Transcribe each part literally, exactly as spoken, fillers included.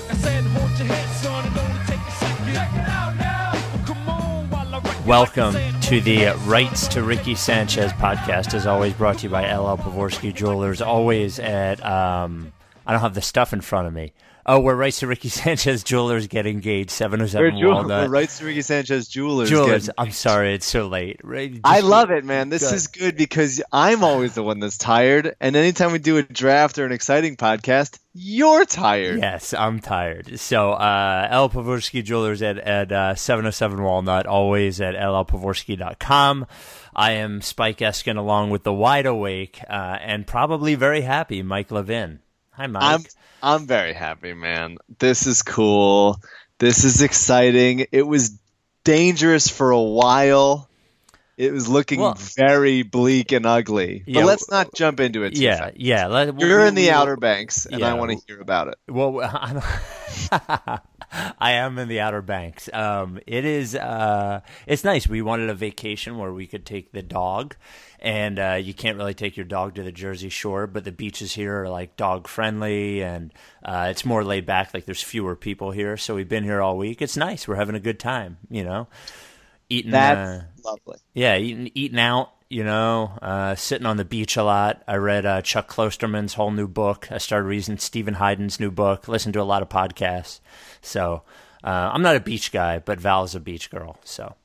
Like I said, hold your heads on and only take a second. Check it out now. Come on while I wreck. Welcome to the Rights to Ricky Sanchez podcast, as always brought to you by L. L. Pavorsky Jewelers, always at, um, I don't have the stuff in front of me. Oh, where Rights to Ricky Sanchez Jewelers get engaged, seven oh seven Walnut. Where Rights to Ricky Sanchez Jewelers Jewelers, get... I'm sorry, it's so late. Just... I love it, man. This good. is good because I'm always the one that's tired, and anytime we do a draft or an exciting podcast, you're tired. Yes, I'm tired. So, uh, L. Pavorsky Jewelers at, at uh, seven oh seven Walnut, always at L L Pavorsky dot com. I am Spike Eskin along with the wide awake uh, and probably very happy Mike Levin. Hi, Mike. I'm, I'm very happy, man. This is cool. This is exciting. It was dangerous for a while. It was looking well, very bleak and ugly. But yeah, let's not jump into it too yeah, fast. Yeah, let, You're we, in the we, Outer Banks, and yeah, I want to hear about it. Well, I'm, I am in the Outer Banks. Um, it is uh, it's nice. We wanted a vacation where we could take the dog. And uh, you can't really take your dog to the Jersey Shore, but the beaches here are like dog friendly, and uh, it's more laid back. Like there's fewer people here, so we've been here all week. It's nice. We're having a good time, you know. Eating, that's uh, lovely. Yeah, eating, eating out. You know, uh, sitting on the beach a lot. I read uh, Chuck Klosterman's whole new book. I started reading Stephen Hyden's new book. Listened to a lot of podcasts. So uh, I'm not a beach guy, but Val's a beach girl. So.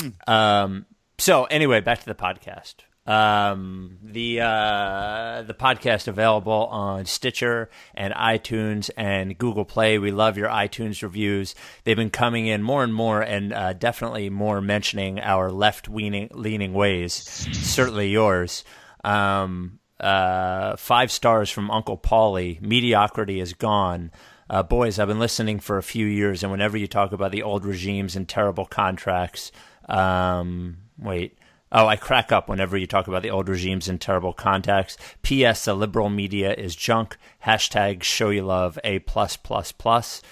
Hmm. Um, So anyway, back to the podcast. Um, the uh, the podcast available on Stitcher and iTunes and Google Play. We love your iTunes reviews. They've been coming in more and more, and uh, definitely more mentioning our left leaning ways. Certainly yours. Um, uh, five stars from Uncle Paulie. Mediocrity is gone. Uh, boys, I've been listening for a few years, and whenever you talk about the old regimes and terrible contracts. Um, wait. Oh, I crack up whenever you talk about the old regimes and terrible contacts. P S. The liberal media is junk. Hashtag show you love. A plus plus plus.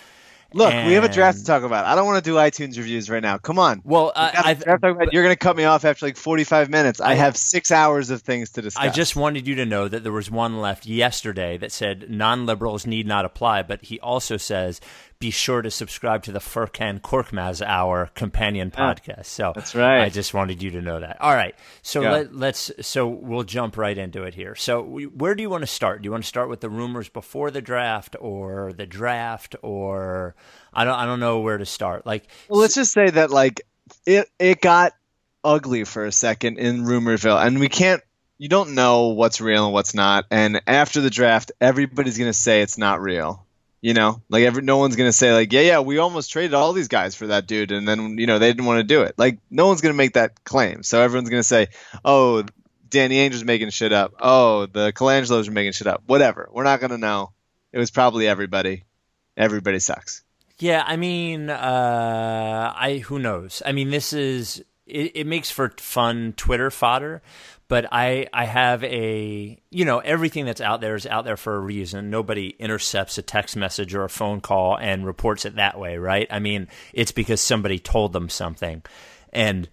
Look, and... we have a draft to talk about. I don't want to do iTunes reviews right now. Come on. Well, uh, I draft talk about, you're going to cut me off after like forty-five minutes. I have six hours of things to discuss. I just wanted you to know that there was one left yesterday that said non-liberals need not apply, but he also says be sure to subscribe to the Furkan Korkmaz Hour companion yeah, podcast. So that's right. I just wanted you to know that. All right. So yeah. let, let's so we'll jump right into it here. So we, where do you want to start? Do you want to start with the rumors before the draft or the draft or I don't I don't know where to start. Like well, let's just say that like it it got ugly for a second in Rumorville, and we can't you don't know what's real and what's not, and after the draft everybody's going to say it's not real. You know, like every, no one's going to say like, yeah, yeah, we almost traded all these guys for that dude. And then, you know, they didn't want to do it. Like no one's going to make that claim. So everyone's going to say, oh, Danny Ainge's making shit up. Oh, the Colangelos are making shit up. Whatever. We're not going to know. It was probably everybody. Everybody sucks. Yeah. I mean, uh, I who knows? I mean, this is it, it makes for fun Twitter fodder. But I, I have a, you know, everything that's out there is out there for a reason. Nobody intercepts a text message or a phone call and reports it that way, right? I mean, it's because somebody told them something. And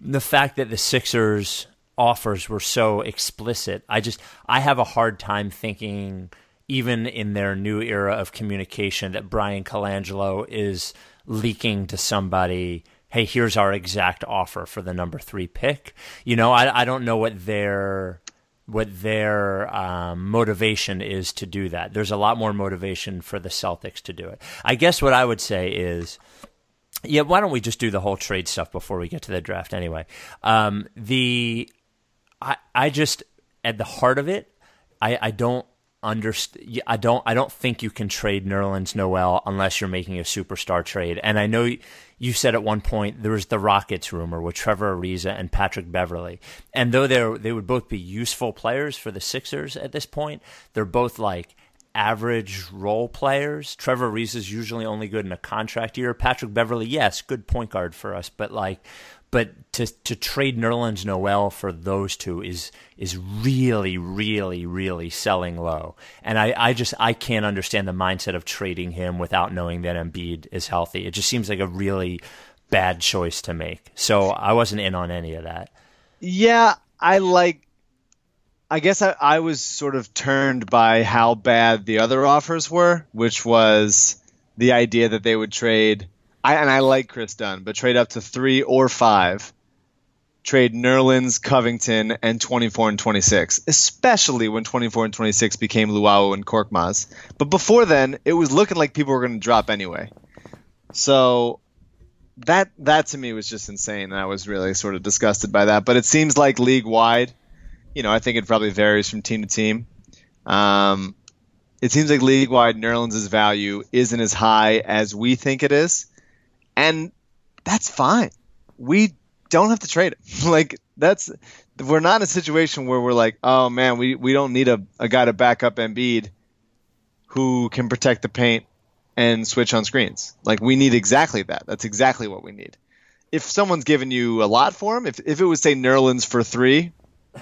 the fact that the Sixers' offers were so explicit, I just, I have a hard time thinking, even in their new era of communication, that Brian Colangelo is leaking to somebody, hey, here's our exact offer for the number three pick. You know, I, I don't know what their what their um, motivation is to do that. There's a lot more motivation for the Celtics to do it. I guess what I would say is, yeah, why don't we just do the whole trade stuff before we get to the draft anyway? Um, the I I just at the heart of it, I, I don't. Underst- I don't. I don't think you can trade Nerlens Noel unless you're making a superstar trade. And I know you said at one point there was the Rockets rumor with Trevor Ariza and Patrick Beverly. And though they they would both be useful players for the Sixers at this point, they're both like average role players. Trevor Ariza is usually only good in a contract year. Patrick Beverly, yes, good point guard for us, but like. But to to trade Nerlens Noel for those two is is really, really, really selling low. And I, I just I can't understand the mindset of trading him without knowing that Embiid is healthy. It just seems like a really bad choice to make. So I wasn't in on any of that. Yeah, I like I guess I, I was sort of turned by how bad the other offers were, which was the idea that they would trade I, – and I like Chris Dunn, but trade up to three or five, trade Nerlens, Covington, and twenty-four and twenty-six, especially when twenty-four and twenty-six became Luwawu and Korkmaz. But before then, it was looking like people were going to drop anyway. So that that to me was just insane, and I was really sort of disgusted by that. But it seems like league-wide – you know, I think it probably varies from team to team. Um, it seems like league-wide, Nerlens' value isn't as high as we think it is, and that's fine. We don't have to trade it. Like that's, we're not in a situation where we're like, oh man, we, we don't need a, a guy to back up Embiid who can protect the paint and switch on screens. Like we need exactly that. That's exactly what we need. If someone's giving you a lot for him, if if it was say Nerlens for three.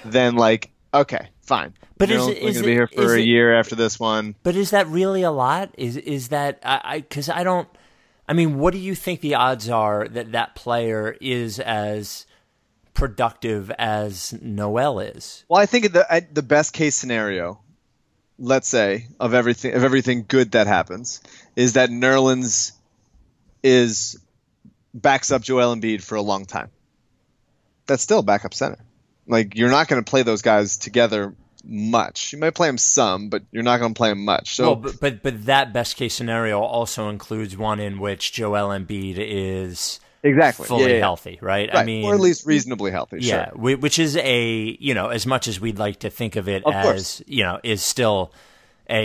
Then, like, okay, fine. But you is know, it going to be here for a it, year after this one? But is that really a lot? Is is that I? Because I, I don't. I mean, what do you think the odds are that that player is as productive as Noel is? Well, I think the the best case scenario, let's say, of everything of everything good that happens, is that Nerlens is backs up Joel Embiid for a long time. That's still backup center. Like, you're not going to play those guys together much. You might play them some, but you're not going to play them much. So, well, but, but but that best-case scenario also includes one in which Joel Embiid is exactly fully yeah, yeah, yeah. healthy, right? right? I mean, or at least reasonably healthy, yeah, sure. We, which is a, you know, as much as we'd like to think of it of as, course. you know, is still a,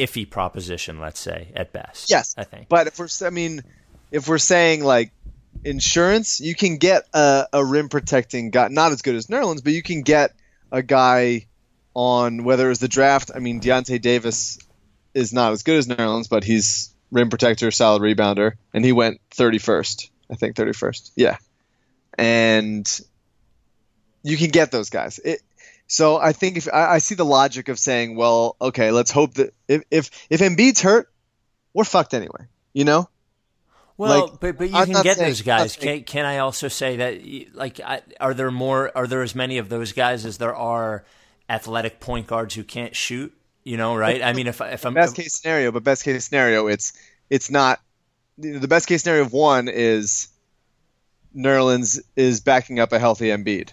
a iffy proposition, let's say, at best. Yes. I think. But if we're, I mean, if we're saying, like, insurance, you can get a, a rim protecting guy, not as good as Nerlens, but you can get a guy on whether it was the draft. I mean, Deontay Davis is not as good as Nerlens, but he's rim protector, solid rebounder, and he went thirty-first. I think thirty-first. Yeah, and you can get those guys. It, so I think if I, I see the logic of saying, well, okay, let's hope that if if if Embiid's hurt, we're fucked anyway. You know. Well, like, but, but you I'm can get saying, those guys. Can, can I also say that, like, I, are there more? Are there as many of those guys as there are athletic point guards who can't shoot? You know, right? I mean, if if I'm best case scenario, but best case scenario, it's it's not the best case scenario of one is Nerlens is backing up a healthy Embiid.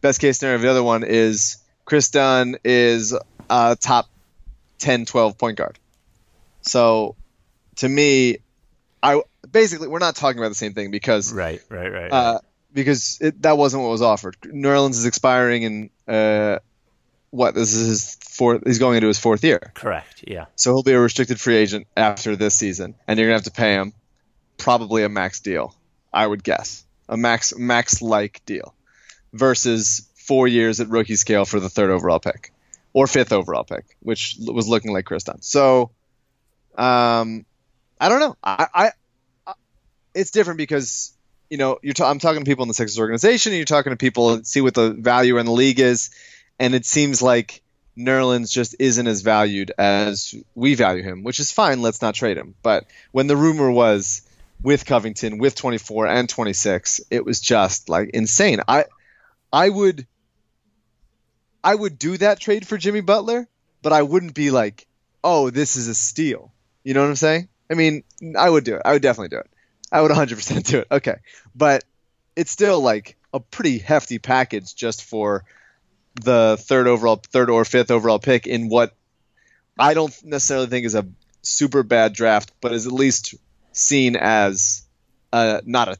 Best case scenario of the other one is Chris Dunn is a top ten, twelve point guard. So, to me, I. Basically, we're not talking about the same thing because right, right, right. Uh, because it, that wasn't what was offered. Nerlens is expiring in uh, what? This is his fourth. He's going into his fourth year. Correct. Yeah. So he'll be a restricted free agent after this season, and you're gonna have to pay him probably a max deal. I would guess a max max like deal versus four years at rookie scale for the third overall pick or fifth overall pick, which was looking like Chris Dunn. So, um, I don't know. I. I It's different because, you know, you're ta- I'm talking to people in the Sixers organization, and you're talking to people and see what the value in the league is, and it seems like Nerlens just isn't as valued as we value him, which is fine. Let's not trade him. But when the rumor was with Covington, with twenty-four and twenty-six, it was just like insane. I, I would, I would do that trade for Jimmy Butler, but I wouldn't be like, oh, this is a steal. You know what I'm saying? I mean, I would do it. I would definitely do it. I would one hundred percent do it. Okay. But it's still like a pretty hefty package just for the third overall, third or fifth overall pick in what I don't necessarily think is a super bad draft, but is at least seen as uh, not a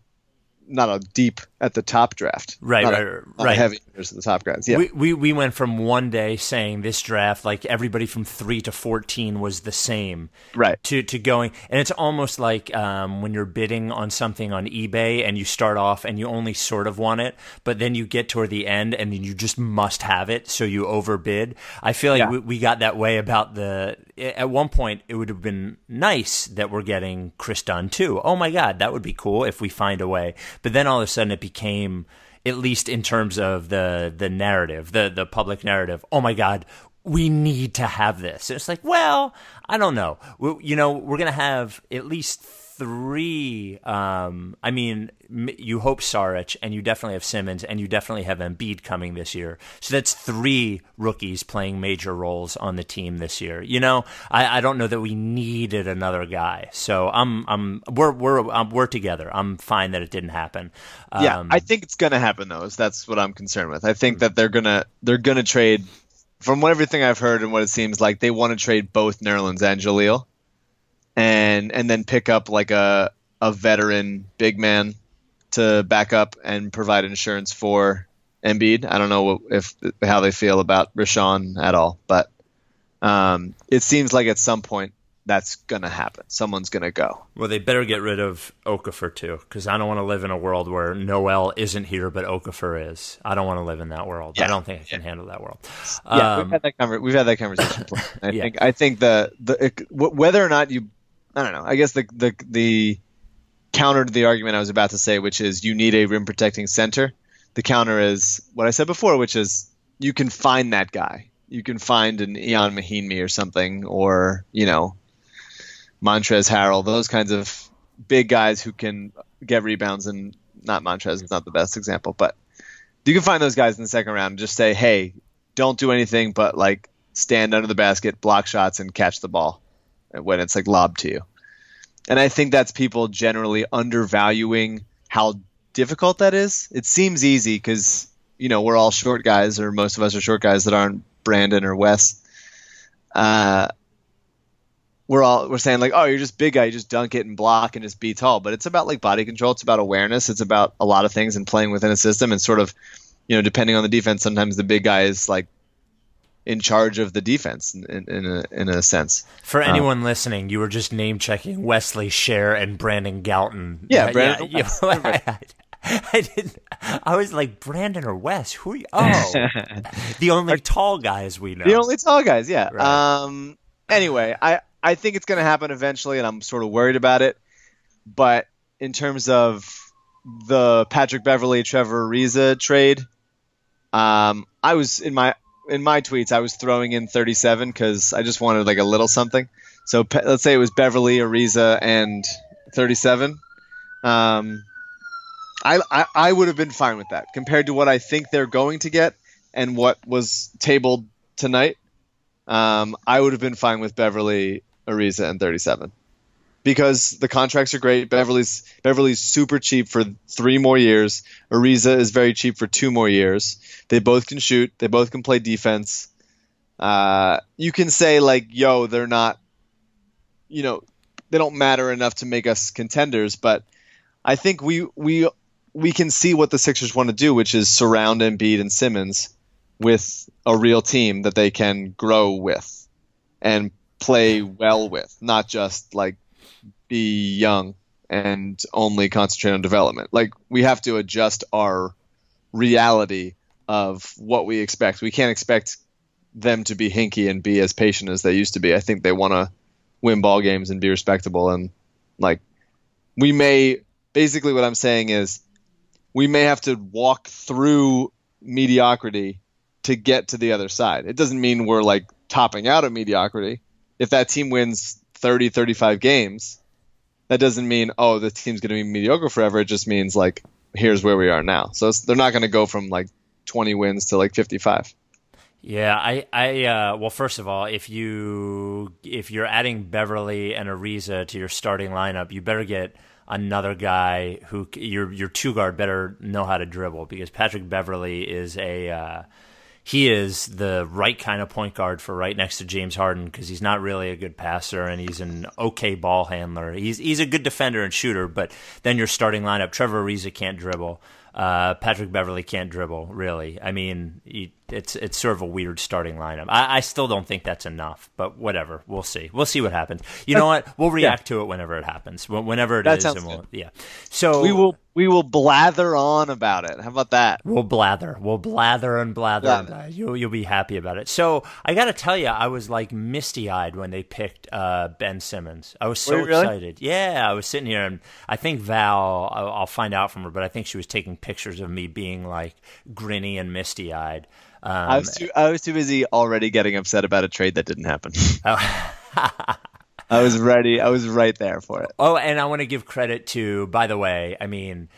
not a deep at the top draft. Right, not right, a, not right. Heavy at the top guys. Yeah. We, we we went from one day saying this draft, like everybody from three to fourteen was the same. Right. To to going, and it's almost like um, when you're bidding on something on eBay and you start off and you only sort of want it, but then you get toward the end and then you just must have it, so you overbid. I feel like yeah. we, we got that way about the. At one point, it would have been nice that we're getting Chris Dunn too. Oh my God, that would be cool if we find a way. But then all of a sudden it became, at least in terms of the the narrative, the, the public narrative, oh my God, we need to have this. It's like, well, I don't know. We, you know, we're going to have at least three. Um, I mean, you hope Saric, and you definitely have Simmons, and you definitely have Embiid coming this year. So that's three rookies playing major roles on the team this year. You know, I, I don't know that we needed another guy. So I'm, I'm, we're, we're, I'm, we're together. I'm fine that it didn't happen. Um, yeah, I think it's going to happen though. Is that's what I'm concerned with. I think that they're gonna, they're gonna trade. From what everything I've heard and what it seems like, they want to trade both Nerlens and Jahlil, and and then pick up like a a veteran big man to back up and provide insurance for Embiid. I don't know what, if how they feel about Rashawn at all, but um, it seems like at some point that's going to happen. Someone's going to go. Well, they better get rid of Okafor too, because I don't want to live in a world where Noel isn't here, but Okafor is. I don't want to live in that world. Yeah. I don't think I can yeah. handle that world. Yeah, um, we've, had that conver- we've had that conversation before. I yeah. think I think the the it, w- whether or not you, I don't know. I guess the the the counter to the argument I was about to say, which is you need a rim protecting center. The counter is what I said before, which is you can find that guy. You can find an Ian Mahinmi or something, or you know. Montrezl Harrell, those kinds of big guys who can get rebounds, and not Montrezl is not the best example, but you can find those guys in the second round and just say, hey, don't do anything but like stand under the basket, block shots, and catch the ball when it's like lobbed to you. And I think that's people generally undervaluing how difficult that is. It seems easy because, you know, we're all short guys, or most of us are short guys that aren't Brandon or Wes. Uh, We're all we're saying like, oh, you're just big guy, you just dunk it and block and just be tall. But it's about like body control, it's about awareness, it's about a lot of things and playing within a system and sort of, you know, depending on the defense, sometimes the big guy is like in charge of the defense in in a, in a sense. For anyone um, listening, you were just name checking Wesley Scher and Brandon Galton. Yeah, Brandon. Yeah, yeah. I didn't. I was like, Brandon or Wes? Who are you? Oh, the only like, tall guys we know. The only tall guys. Yeah. Right. Um. Anyway, I. I think it's going to happen eventually, and I'm sort of worried about it. But in terms of the Patrick Beverly, Trevor Ariza trade, um, I was in my in my tweets, I was throwing in thirty-seven because I just wanted like a little something. So pe- let's say it was Beverly, Ariza, and thirty-seven. Um, I, I I would have been fine with that compared to what I think they're going to get and what was tabled tonight. Um, I would have been fine with Beverly, Ariza, and thirty-seven because the contracts are great. Beverly's Beverly's super cheap for three more years. Ariza is very cheap for two more years. They both can shoot. They both can play defense. Uh, you can say like, yo, they're not, you know, they don't matter enough to make us contenders. But I think we we we can see what the Sixers want to do, which is surround Embiid and Simmons with a real team that they can grow with and play well with, not just like be young and only concentrate on development. Like we have to adjust our reality of what we expect. We can't expect them to be Hinkie and be as patient as they used to be. I think they want to win ball games and be respectable. And like we may, basically what I'm saying is we may have to walk through mediocrity to get to the other side. It doesn't mean we're like topping out of mediocrity. If that team wins thirty, thirty-five games, that doesn't mean, oh, the team's going to be mediocre forever. It just means like, here's where we are now. So it's, they're not going to go from like twenty wins to like fifty-five. Yeah, I, I, uh, well, first of all, if you, if you're adding Beverly and Ariza to your starting lineup, you better get another guy who your, your two guard better know how to dribble, because Patrick Beverly is a, uh, he is the right kind of point guard for right next to James Harden, because he's not really a good passer and he's an okay ball handler. He's he's a good defender and shooter, but then your starting lineup, Trevor Ariza can't dribble. Uh, Patrick Beverly can't dribble, really. I mean, he, it's it's sort of a weird starting lineup. I, I still don't think that's enough, but whatever. We'll see. We'll see what happens. You know what? We'll react yeah. to it whenever it happens. Whenever it that is, and we'll, yeah. So we will we will blather on about it. How about that? We'll blather. We'll blather and blather. Yeah. And, uh, you'll you'll be happy about it. So I got to tell you, I was like misty eyed when they picked uh, Ben Simmons. I was so Were you really? excited. Yeah, I was sitting here, and I think Val. I'll, I'll find out from her, but I think she was taking pictures of me being like grinny and misty eyed Um, I was too. I was too busy already getting upset about a trade that didn't happen. Oh. I was ready. I was right there for it. Oh, and I want to give credit to, by the way, I mean,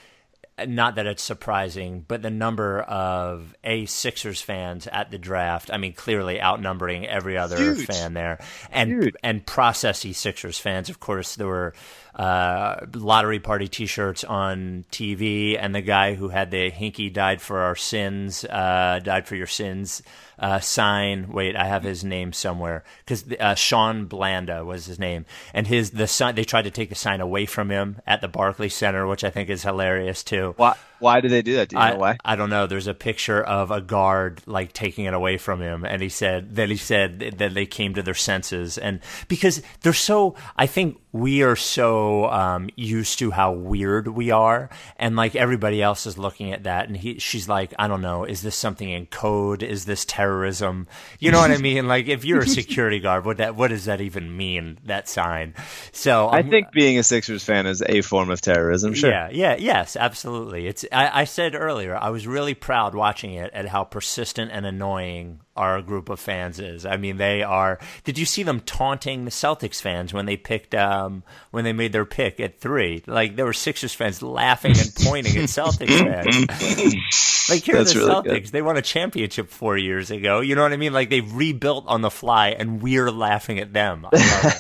not that it's surprising, but the number of a Sixers fans at the draft, I mean, clearly outnumbering every other Huge. fan there. And Huge. and processy Sixers fans, of course, there were uh, lottery party T-shirts on T V, and the guy who had the Hinkie died for our sins, uh, died for your sins Uh, sign. Wait, I have his name somewhere, because uh, Sean Blanda was his name, and his the sign. They tried to take the sign away from him at the Barclays Center, which I think is hilarious too. Why? Why did they do that? Do you I, know why? I don't know. There's a picture of a guard like taking it away from him, and he said that he said that they came to their senses, and because they're so, I think we are so um, used to how weird we are, and like everybody else is looking at that, and he she's like, I don't know, is this something in code? Is this terror? Terrorism, you know what I mean? Like, if you're a security guard, what that what does that even mean? That sign. So um, I think being a Sixers fan is a form of terrorism. Sure. Yeah. Yeah. Yes. Absolutely. It's. I, I said earlier, I was really proud watching it at how persistent and annoying our group of fans is. I mean, they are. Did you see them taunting the Celtics fans when they picked um when they made their pick at three? Like, there were Sixers fans laughing and pointing at Celtics fans. Like, here That's are the really Celtics. Good. They won a championship four years ago. You know what I mean? Like, they rebuilt on the fly, and we're laughing at them. I love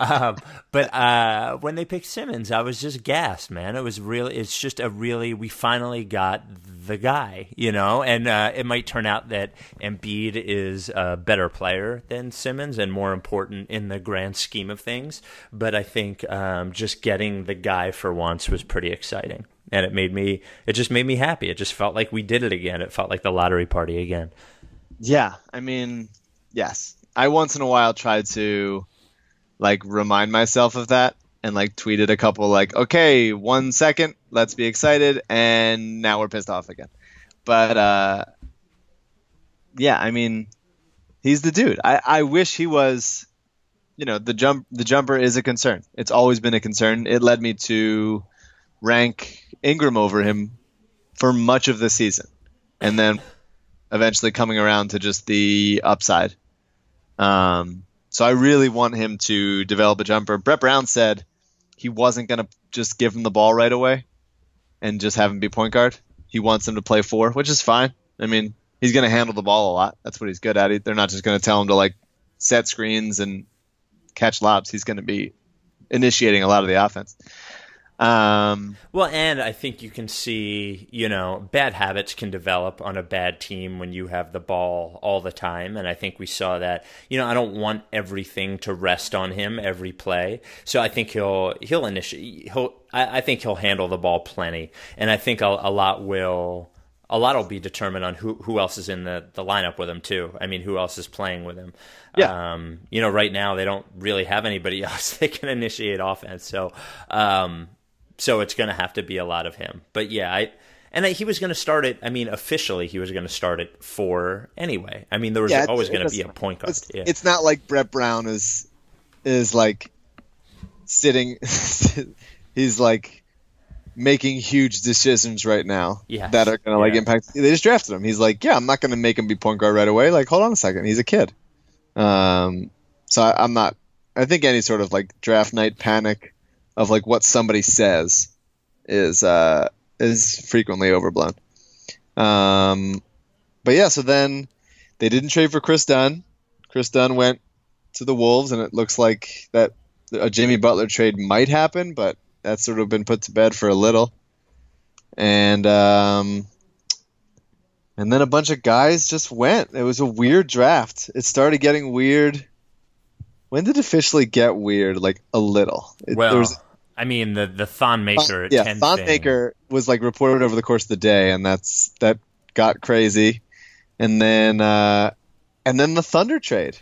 it. um, but uh, when they picked Simmons, I was just gassed, man. It was really. It's just a really. We finally got the guy, you know, and uh, it might turn out that Embiid is a better player than Simmons and more important in the grand scheme of things. But I think um, just getting the guy for once was pretty exciting. And it made me, it just made me happy. It just felt like we did it again. It felt like the lottery party again. Yeah. I mean, yes. I once in a while try to like remind myself of that and like tweeted a couple like, okay, one second, let's be excited. And now we're pissed off again. But, uh, yeah, I mean, he's the dude. I, I wish he was, you know, the jump, the jumper is a concern. It's always been a concern. It led me to rank Ingram over him for much of the season. And then eventually coming around to just the upside. Um, so I really want him to develop a jumper. Brett Brown said he wasn't going to just give him the ball right away and just have him be point guard. He wants him to play four, which is fine. I mean, he's going to handle the ball a lot. That's what he's good at. They're not just going to tell him to like set screens and catch lobs. He's going to be initiating a lot of the offense. Um, well, and I think you can see, you know, bad habits can develop on a bad team when you have the ball all the time. And I think we saw that, you know, I don't want everything to rest on him every play. So I think he'll, he'll initiate, he'll, I, I think he'll handle the ball plenty. And I think a, a lot will, a lot will be determined on who, who else is in the, the lineup with him too. I mean, who else is playing with him? Yeah. Um, you know, right now they don't really have anybody else that can initiate offense. So, um, So it's going to have to be a lot of him. But yeah, I, and he was going to start it. I mean, officially, he was going to start it for anyway. I mean, there was yeah, always going to be a point guard. It's, yeah. it's not like Brett Brown is is like sitting. He's like making huge decisions right now yes. that are going to like yeah. impact. They just drafted him. He's like, yeah, I'm not going to make him be point guard right away. Like, hold on a second. He's a kid. Um, so I, I'm not. I think any sort of like draft night panic of like what somebody says is uh, is frequently overblown. Um, but yeah, so then they didn't trade for Chris Dunn. Chris Dunn went to the Wolves, and it looks like that a Jimmy Butler trade might happen, but that's sort of been put to bed for a little. And um, and then a bunch of guys just went. It was a weird draft. It started getting weird. When did it officially get weird? Like a little. It, well, there was, I mean, the the Thon Maker. Uh, yeah, Thon Maker was like reported over the course of the day, and that's that got crazy. And then, uh, and then the Thunder trade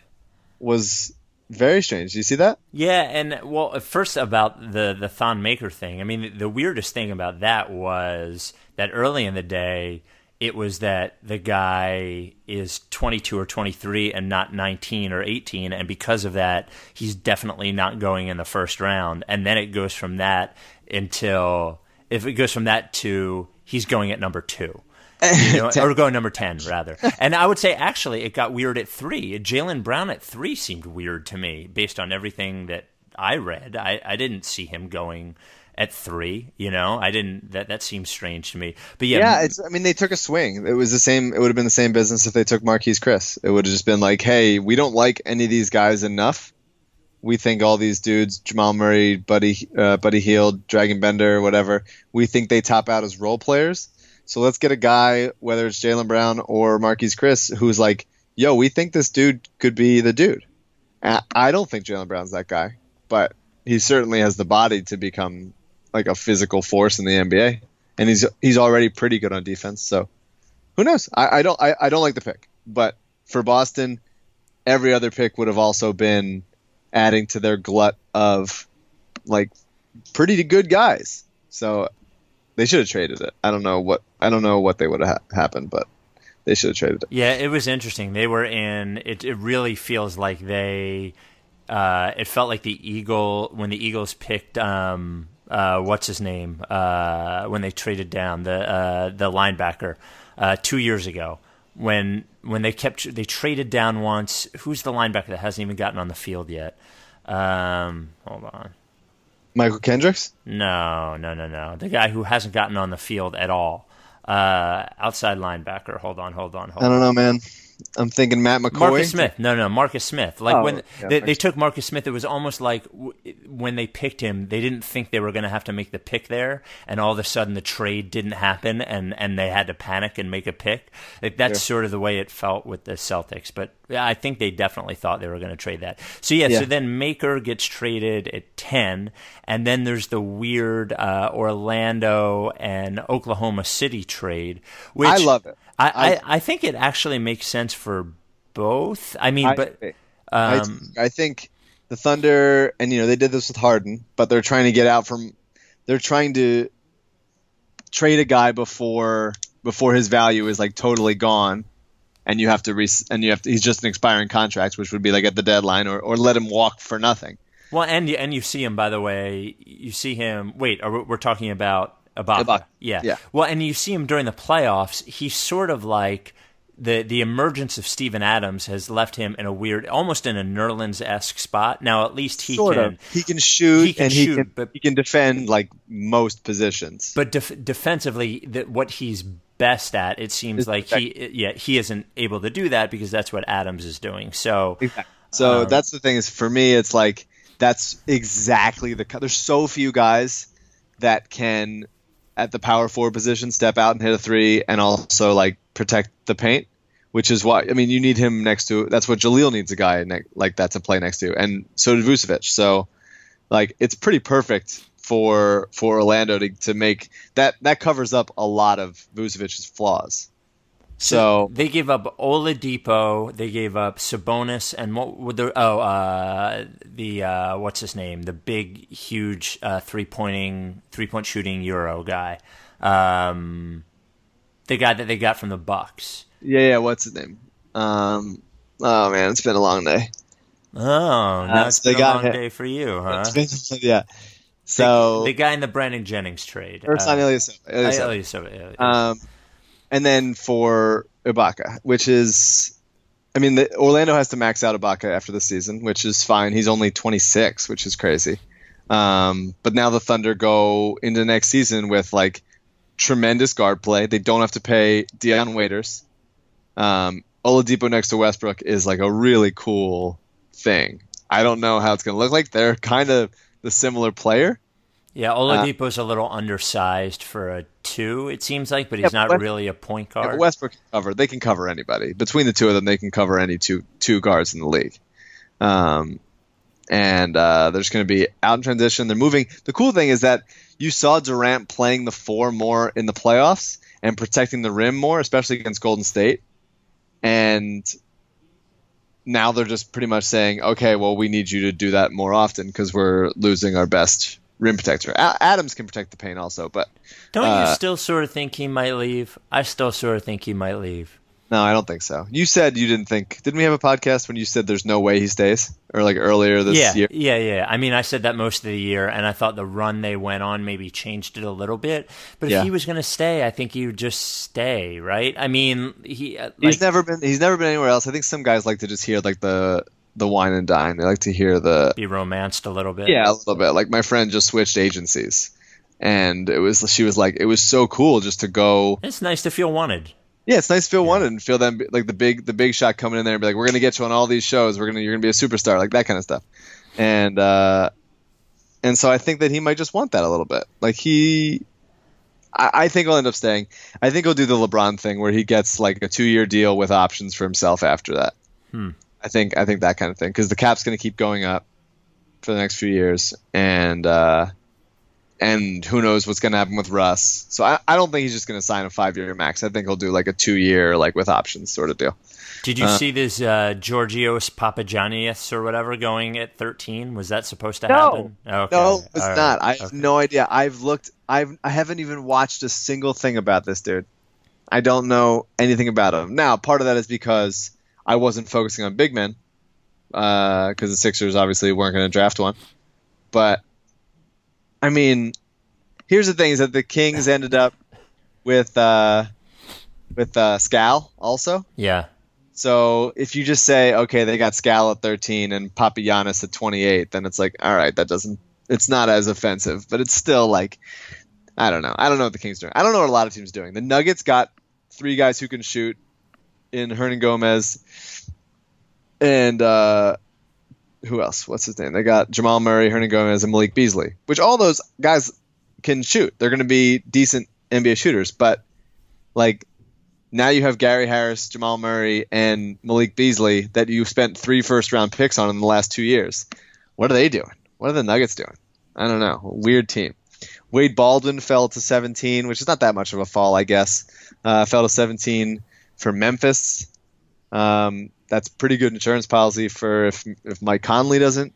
was very strange. Did you see that? Yeah, and well, first about the the Thon Maker thing. I mean, the, the weirdest thing about that was that early in the day, it was that the guy is twenty-two or twenty-three and not nineteen or eighteen, and because of that, he's definitely not going in the first round. And then it goes from that until – if it goes from that to he's going at number two. You know, or go number ten, rather. And I would say, actually, it got weird at three. Jaylen Brown at three seemed weird to me, based on everything that I read. I, I didn't see him going at three, you know. I didn't. That that seems strange to me. But yeah, yeah. It's, I mean, they took a swing. It was the same. It would have been the same business if they took Marquese Chriss. It would have just been like, hey, we don't like any of these guys enough. We think all these dudes, Jamal Murray, Buddy uh, Buddy Hield, Dragon Bender, whatever. We think they top out as role players. So let's get a guy, whether it's Jaylen Brown or Marquese Chriss, who's like, yo, we think this dude could be the dude. And I don't think Jaylen Brown's that guy, but he certainly has the body to become like a physical force in the N B A, and he's he's already pretty good on defense. So who knows? I, I don't I, I don't like the pick, but for Boston, every other pick would have also been adding to their glut of like pretty good guys. So they should have traded it. I don't know what I don't know what they would have ha- happened, but they should have traded it. Yeah, it was interesting. They were in. It it really feels like they. Uh, it felt like the Eagle when the Eagles picked. Um, Uh, what's his name? Uh, when they traded down the uh, the linebacker uh, two years ago, when when they kept they traded down once. Who's the linebacker that hasn't even gotten on the field yet? Um, hold on, Michael Kendricks? No, no, no, no. The guy who hasn't gotten on the field at all. Uh, outside linebacker. Hold on, hold on, hold on. I don't know, man. I'm thinking Matt McCoy. Marcus Smith. No, no, Marcus Smith. Like oh, when yeah, they, they took Marcus Smith, it was almost like w- when they picked him, they didn't think they were going to have to make the pick there, and all of a sudden the trade didn't happen, and, and they had to panic and make a pick. Like, that's yeah. sort of the way it felt with the Celtics, but I think they definitely thought they were going to trade that. So yeah, yeah, so then Maker gets traded at ten, and then there's the weird uh, Orlando and Oklahoma City trade. Which I love it. I, I, I think it actually makes sense for both. I mean, I, but um, I, I think the Thunder, and you know they did this with Harden, but they're trying to get out from. They're trying to trade a guy before before his value is like totally gone, and you have to re, and you have to. He's just an expiring contract, which would be like at the deadline, or, or let him walk for nothing. Well, and and you see him by the way. You see him. Wait, are we, we're talking about. Ibaka. Ibaka. Yeah. yeah. Well, and you see him during the playoffs, he's sort of like the the emergence of Steven Adams has left him in a weird, almost in a Nerlens-esque spot. Now, at least he sort can. Of. He can shoot he can and shoot, he, can, but, he can defend like most positions. But def- defensively, the, what he's best at, it seems it's like effective. he yeah he isn't able to do that because that's what Adams is doing. So, exactly. so um, that's the thing is for me, it's like that's exactly the – there's so few guys that can – at the power forward position, step out and hit a three, and also like protect the paint, which is why I mean you need him next to. That's what Jahlil needs a guy ne- like that to play next to, and so did Vucevic. So, like it's pretty perfect for for Orlando to, to make that that covers up a lot of Vucevic's flaws. So, so they gave up Oladipo, they gave up Sabonis, and what would the oh uh, the uh, what's his name, the big huge uh, three pointing three point shooting Euro guy, um, the guy that they got from the Bucks. Yeah, yeah. What's his name? Um, oh man, it's been a long day. Oh, uh, now it's so been a long hit. day for you, huh? It's been, yeah. So the, the guy in the Brandon Jennings trade. Or it's not Ilyasova. Um. And then for Ibaka, which is, I mean, the, Orlando has to max out Ibaka after the season, which is fine. He's only twenty-six, which is crazy. Um, but now the Thunder go into next season with like tremendous guard play. They don't have to pay Deion Waiters. Um, Oladipo next to Westbrook is like a really cool thing. I don't know how it's going to look like. They're kind of the similar player. Yeah, Oladipo's uh, a little undersized for a two, it seems like, but he's yeah, not Westbrook, really a point guard. Yeah, Westbrook can cover. They can cover anybody. Between the two of them, they can cover any two two guards in the league. Um, and uh, they're just going to be out in transition. They're moving. The cool thing is that you saw Durant playing the four more in the playoffs and protecting the rim more, especially against Golden State. And now they're just pretty much saying, okay, well, we need you to do that more often because we're losing our best rim protector. A- Adams can protect the paint also, but don't uh, you still sort of think he might leave? I still sort of think he might leave. No, I don't think so. You said you didn't think. Didn't we have a podcast when you said there's no way he stays? Or like earlier this yeah, year? Yeah, yeah. I mean, I said that most of the year, and I thought the run they went on maybe changed it a little bit. But yeah. if he was going to stay, I think he would just stay, right? I mean, he uh, he's like, never been. He's never been anywhere else. I think some guys like to just hear like the the wine and dine. They like to hear the be romanced a little bit. Yeah, a little bit. Like my friend just switched agencies, and it was she was like, it was so cool just to go. It's nice to feel wanted. Yeah, it's nice to feel yeah. wanted and feel them like the big the big shot coming in there and be like, we're gonna get you on all these shows, we're gonna you're gonna be a superstar, like that kind of stuff. And uh, and so I think that he might just want that a little bit. Like he, I, I think he'll end up staying. I think he'll do the LeBron thing where he gets like a two year deal with options for himself after that. Hmm. I think I think that kind of thing because the cap's gonna keep going up for the next few years, and uh, and who knows what's going to happen with Russ. So I, I don't think he's just going to sign a five-year max. I think he'll do like a two-year like with options sort of deal. Did you uh, see this uh, Georgios Papagiannis or whatever going at thirteen? Was that supposed to no. happen? Okay. No, it's All not. Right. I have okay. no idea. I've looked. I've, I haven't even watched a single thing about this dude. I don't know anything about him. Now, part of that is because I wasn't focusing on big men because uh, the Sixers obviously weren't going to draft one. But I mean, here's the thing: is that the Kings ended up with uh, with uh, Scal also. Yeah. So if you just say, okay, they got Scal at thirteen and Papagiannis at twenty-eight, then it's like, all right, that doesn't. It's not as offensive, but it's still like, I don't know. I don't know what the Kings are doing. I don't know what a lot of teams are doing. The Nuggets got three guys who can shoot in Hernan Gomez, and. Uh, Who else? What's his name? They got Jamal Murray, Hernan Gomez, and Malik Beasley, which all those guys can shoot. They're going to be decent N B A shooters. But like now you have Gary Harris, Jamal Murray, and Malik Beasley that you spent three first-round picks on in the last two years. What are they doing? What are the Nuggets doing? I don't know. Weird team. Wade Baldwin fell to seventeen, which is not that much of a fall, I guess. Uh, fell to seventeen for Memphis. Um, that's pretty good insurance policy for if if Mike Conley doesn't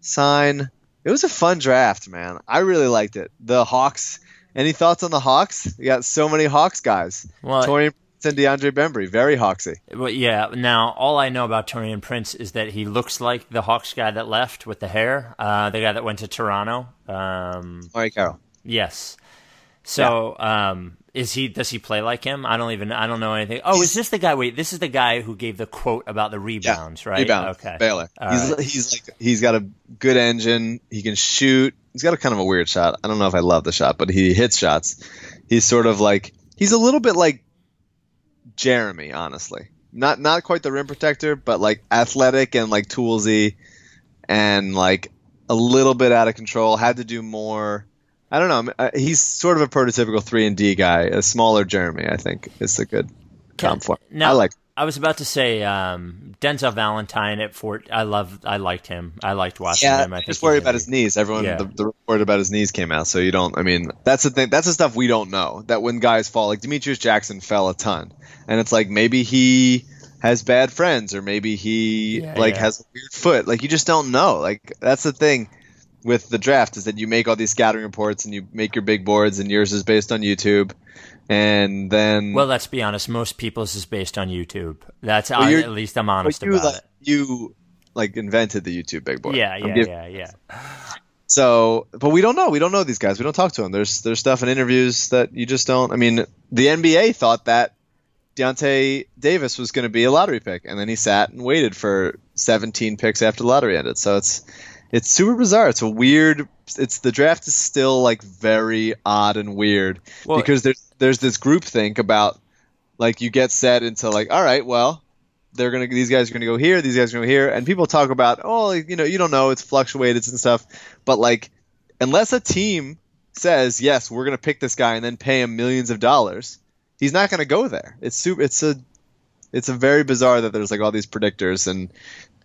sign. It was a fun draft, man. I really liked it. The Hawks. Any thoughts on the Hawks? You got so many Hawks guys. Well, Taurean Prince and DeAndre Bembry, very Hawksy. Well, yeah. Now all I know about Taurean Prince is that he looks like the Hawks guy that left with the hair. Uh, the guy that went to Toronto. Um, All right, Carroll. Yes. So. Yeah. Um, Is he? Does he play like him? I don't even. I don't know anything. Oh, is this the guy? Wait, this is the guy who gave the quote about the rebounds, yeah, right? Rebounds. Okay. Baylor. He's, right. he's like he's got a good engine. He can shoot. He's got a kind of a weird shot. I don't know if I love the shot, but he hits shots. He's sort of like he's a little bit like Jeremy, honestly. Not not quite the rim protector, but like athletic and like toolsy, and like a little bit out of control. Had to do more. I don't know. He's sort of a prototypical three and D guy, a smaller Jeremy. I think is a good comp for. I like. I was about to say um, Denzel Valentine at Fort. I love. I liked him. I liked watching yeah, him. I just worried about his knees. Everyone, yeah. the, the report about his knees came out. So you don't. I mean, that's the thing. That's the stuff we don't know. That when guys fall, like Demetrius Jackson fell a ton, and it's like maybe he has bad friends, or maybe he yeah, like yeah. has a weird foot. Like you just don't know. Like that's the thing. With the draft is that you make all these scouting reports and you make your big boards and yours is based on YouTube, and then well, let's be honest, most people's is based on YouTube. That's well, at least I'm honest you, about like, it. You like invented the YouTube big board. Yeah, yeah, yeah, yeah. So, but we don't know. We don't know these guys. We don't talk to them. There's there's stuff in interviews that you just don't. I mean, the N B A thought that Deontay Davis was going to be a lottery pick, and then he sat and waited for seventeen picks after the lottery ended. So it's. It's super bizarre. It's a weird. It's the draft is still like very odd and weird well, because there's there's this groupthink about like you get set into like all right, well they're gonna these guys are gonna go here, these guys are gonna go here, and people talk about oh you know you don't know it's fluctuated and stuff, but like unless a team says yes we're gonna pick this guy and then pay him millions of dollars, he's not gonna go there. It's super. It's a it's a very bizarre that there's like all these predictors and.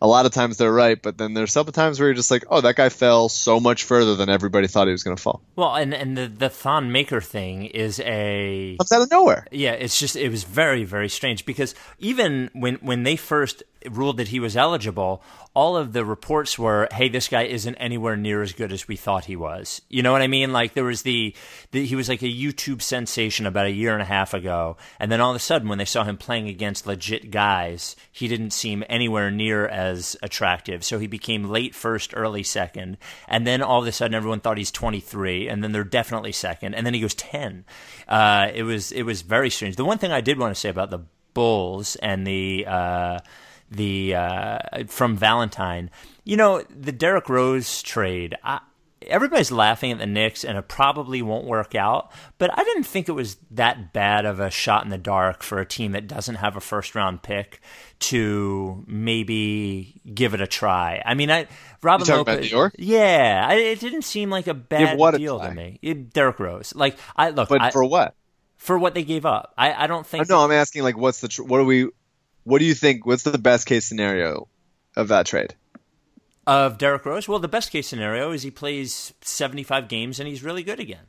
A lot of times they're right, but then there's several times where you're just like, oh, that guy fell so much further than everybody thought he was going to fall. Well, and, and the, the Thon Maker thing is a... comes out of nowhere. Yeah, it's just, it was very, very strange because even when, when they first ruled that he was eligible, all of the reports were, hey, this guy isn't anywhere near as good as we thought he was. You know what I mean? Like, there was the, the he was like a YouTube sensation about a year and a half ago, and then all of a sudden when they saw him playing against legit guys, he didn't seem anywhere near as attractive. So he became late first, early second, and then all of a sudden everyone thought he's twenty-three, and then they're definitely second, and then he goes ten. Uh, it was it was very strange. The one thing I did want to say about the Bulls and the uh, the uh, from Valentine, you know, the Derrick Rose trade. I, everybody's laughing at the Knicks, and it probably won't work out. But I didn't think it was that bad of a shot in the dark for a team that doesn't have a first round pick to maybe give it a try. I mean, I Robin You're talking Lopez, about New York? Yeah, I, it didn't seem like a bad deal to me. It, Derrick Rose, like I look, but I, for what? For what they gave up. I, I don't think... No, that... I'm asking, like, what's the... Tr- what do we... What do you think... What's the best-case scenario of that trade? Of Derrick Rose? Well, the best-case scenario is he plays seventy-five games and he's really good again.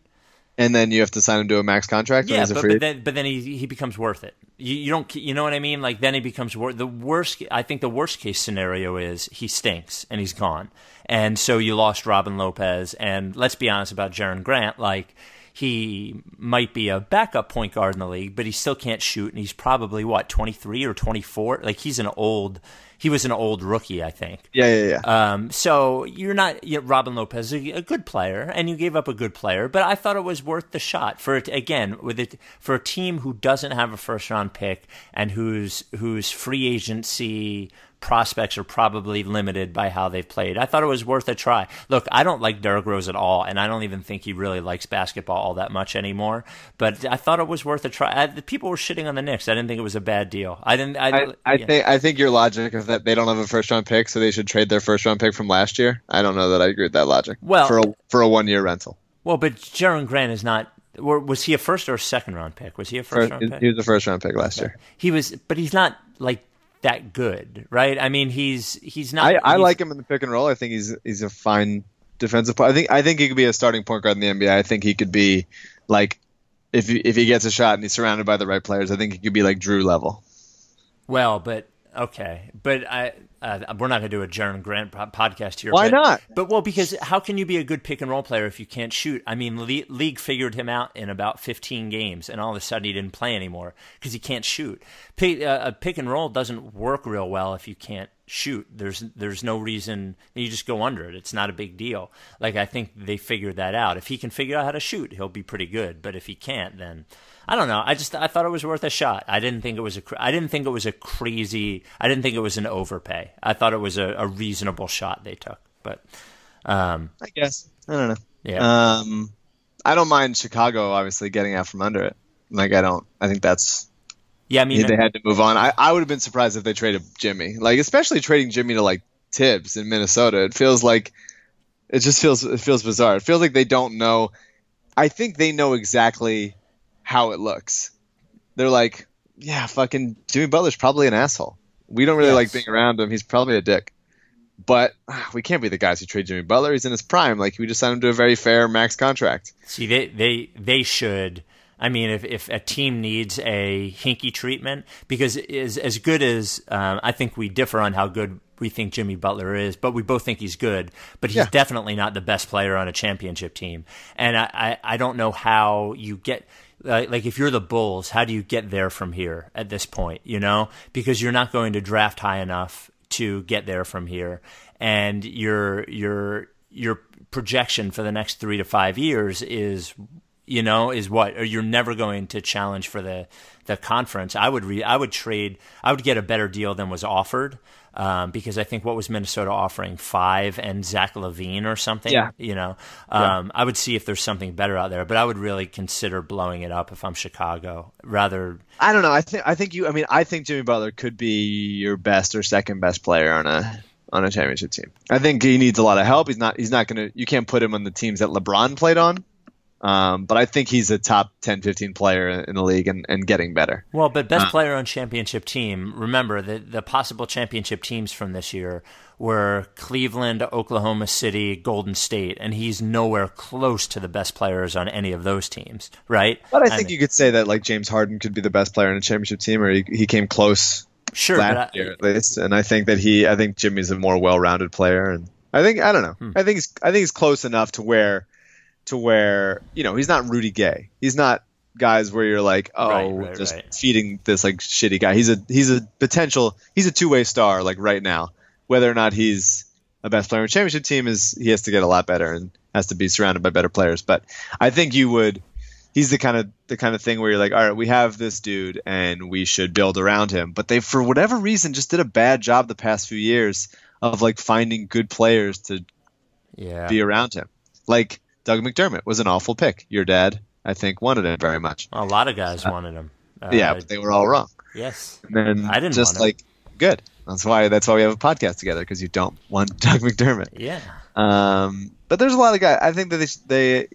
And then you have to sign him to a max contract? Yeah, but, free... but then, but then he, he becomes worth it. You, you don't... You know what I mean? Like, then he becomes worth... The worst... I think the worst-case scenario is he stinks and he's gone. And so you lost Robin Lopez. And let's be honest about Jaren Grant. Like... He might be a backup point guard in the league, but he still can't shoot, and he's probably, what, twenty-three or twenty-four? Like, he's an old – he was an old rookie, I think. Yeah, yeah, yeah. Um, so you're not you – know, Robin Lopez is a, a good player, and you gave up a good player, but I thought it was worth the shot for it, again, with it, for a team who doesn't have a first-round pick and whose whose free agency – prospects are probably limited by how they've played. I thought it was worth a try. Look, I don't like Derrick Rose at all, and I don't even think he really likes basketball all that much anymore. But I thought it was worth a try. I, the people were shitting on the Knicks. I didn't think it was a bad deal. I didn't. I, I, I yeah. think. I think your logic of that they don't have a first round pick, so they should trade their first round pick from last year. I don't know that I agree with that logic. Well, for a for a one year rental. Well, but Jaren Grant is not. Was he a first or a second round pick? Was he a first, first round pick? He was a first round pick last year. He was, but he's not like. That good, right? I mean, he's he's not. I, I he's, like him in the pick and roll. I think he's he's a fine defensive player. I think I think he could be a starting point guard in the N B A. I think he could be like if he, if he gets a shot and he's surrounded by the right players. I think he could be like Drew level. Well, but okay, but I uh, we're not going to do a Jaren Grant podcast here. Why but, not? But well, because how can you be a good pick and roll player if you can't shoot? I mean, Le- league figured him out in about fifteen games, and all of a sudden he didn't play anymore because he can't shoot. A pick and roll doesn't work real well if you can't shoot. There's there's no reason. You just go under it. It's not a big deal. Like, I think they figured that out. If he can figure out how to shoot, he'll be pretty good. But if he can't, then I don't know. I just I thought it was worth a shot. I didn't think it was a I didn't think it was a crazy. I didn't think it was an overpay. I thought it was a, a reasonable shot they took. But um, I guess I don't know. Yeah. Um, I don't mind Chicago obviously getting out from under it. Like I don't. I think that's. Yeah, I mean, they had to move on. I, I would have been surprised if they traded Jimmy, like especially trading Jimmy to like Tibbs in Minnesota. It feels like it just feels it feels bizarre. It feels like they don't know. I think they know exactly how it looks. They're like, yeah, fucking Jimmy Butler's probably an asshole. We don't really yes. like being around him. He's probably a dick. But ah, we can't be the guys who trade Jimmy Butler. He's in his prime. Like we just signed him to a very fair max contract. See, they they they should. I mean, if, if a team needs a Hinkie treatment, because is as good as um, I think we differ on how good we think Jimmy Butler is, but we both think he's good, but he's yeah. definitely not the best player on a championship team. And I, I, I don't know how you get uh, – like if you're the Bulls, how do you get there from here at this point, you know? Because you're not going to draft high enough to get there from here, and your your your projection for the next three to five years is – You know, is what, or you're never going to challenge for the, the conference. I would re, I would trade. I would get a better deal than was offered um, because I think what was Minnesota offering five and Zach LaVine or something. Yeah. You know, um, yeah. I would see if there's something better out there, but I would really consider blowing it up if I'm Chicago. Rather, I don't know. I think I think you. I mean, I think Jimmy Butler could be your best or second best player on a. on a championship team. I think he needs a lot of help. He's not. He's not gonna. You can't put him on the teams that LeBron played on. Um, but I think he's a top ten, fifteen player in the league and, and getting better. Well, but best uh, player on championship team, remember the, the possible championship teams from this year were Cleveland, Oklahoma City, Golden State, and he's nowhere close to the best players on any of those teams, right? But I think I mean, you could say that like James Harden could be the best player on a championship team, or he, he came close sure, last I, year at least. And I think that he, I think Jimmy's a more well-rounded player, and I think I don't know. Hmm. I think he's, I think he's close enough to where, to where you know, he's not Rudy Gay. He's not guys where you're like, oh, right, right, just right. feeding this like shitty guy. He's a he's a potential. He's a two-way star like right now. Whether or not he's a best player on a championship team is he has to get a lot better and has to be surrounded by better players. But I think you would. He's the kind of the kind of thing where you're like, all right, we have this dude and we should build around him. But they, for whatever reason, just did a bad job the past few years of like finding good players to yeah. be around him. Like Doug McDermott was an awful pick. Your dad, I think, wanted him very much. A lot of guys uh, wanted him. Uh, yeah, but they were all wrong. Yes, and then I didn't just want like him. Good. That's why. That's why we have a podcast together, because you don't want Doug McDermott. Yeah. Um, but there's a lot of guys. I think that they, they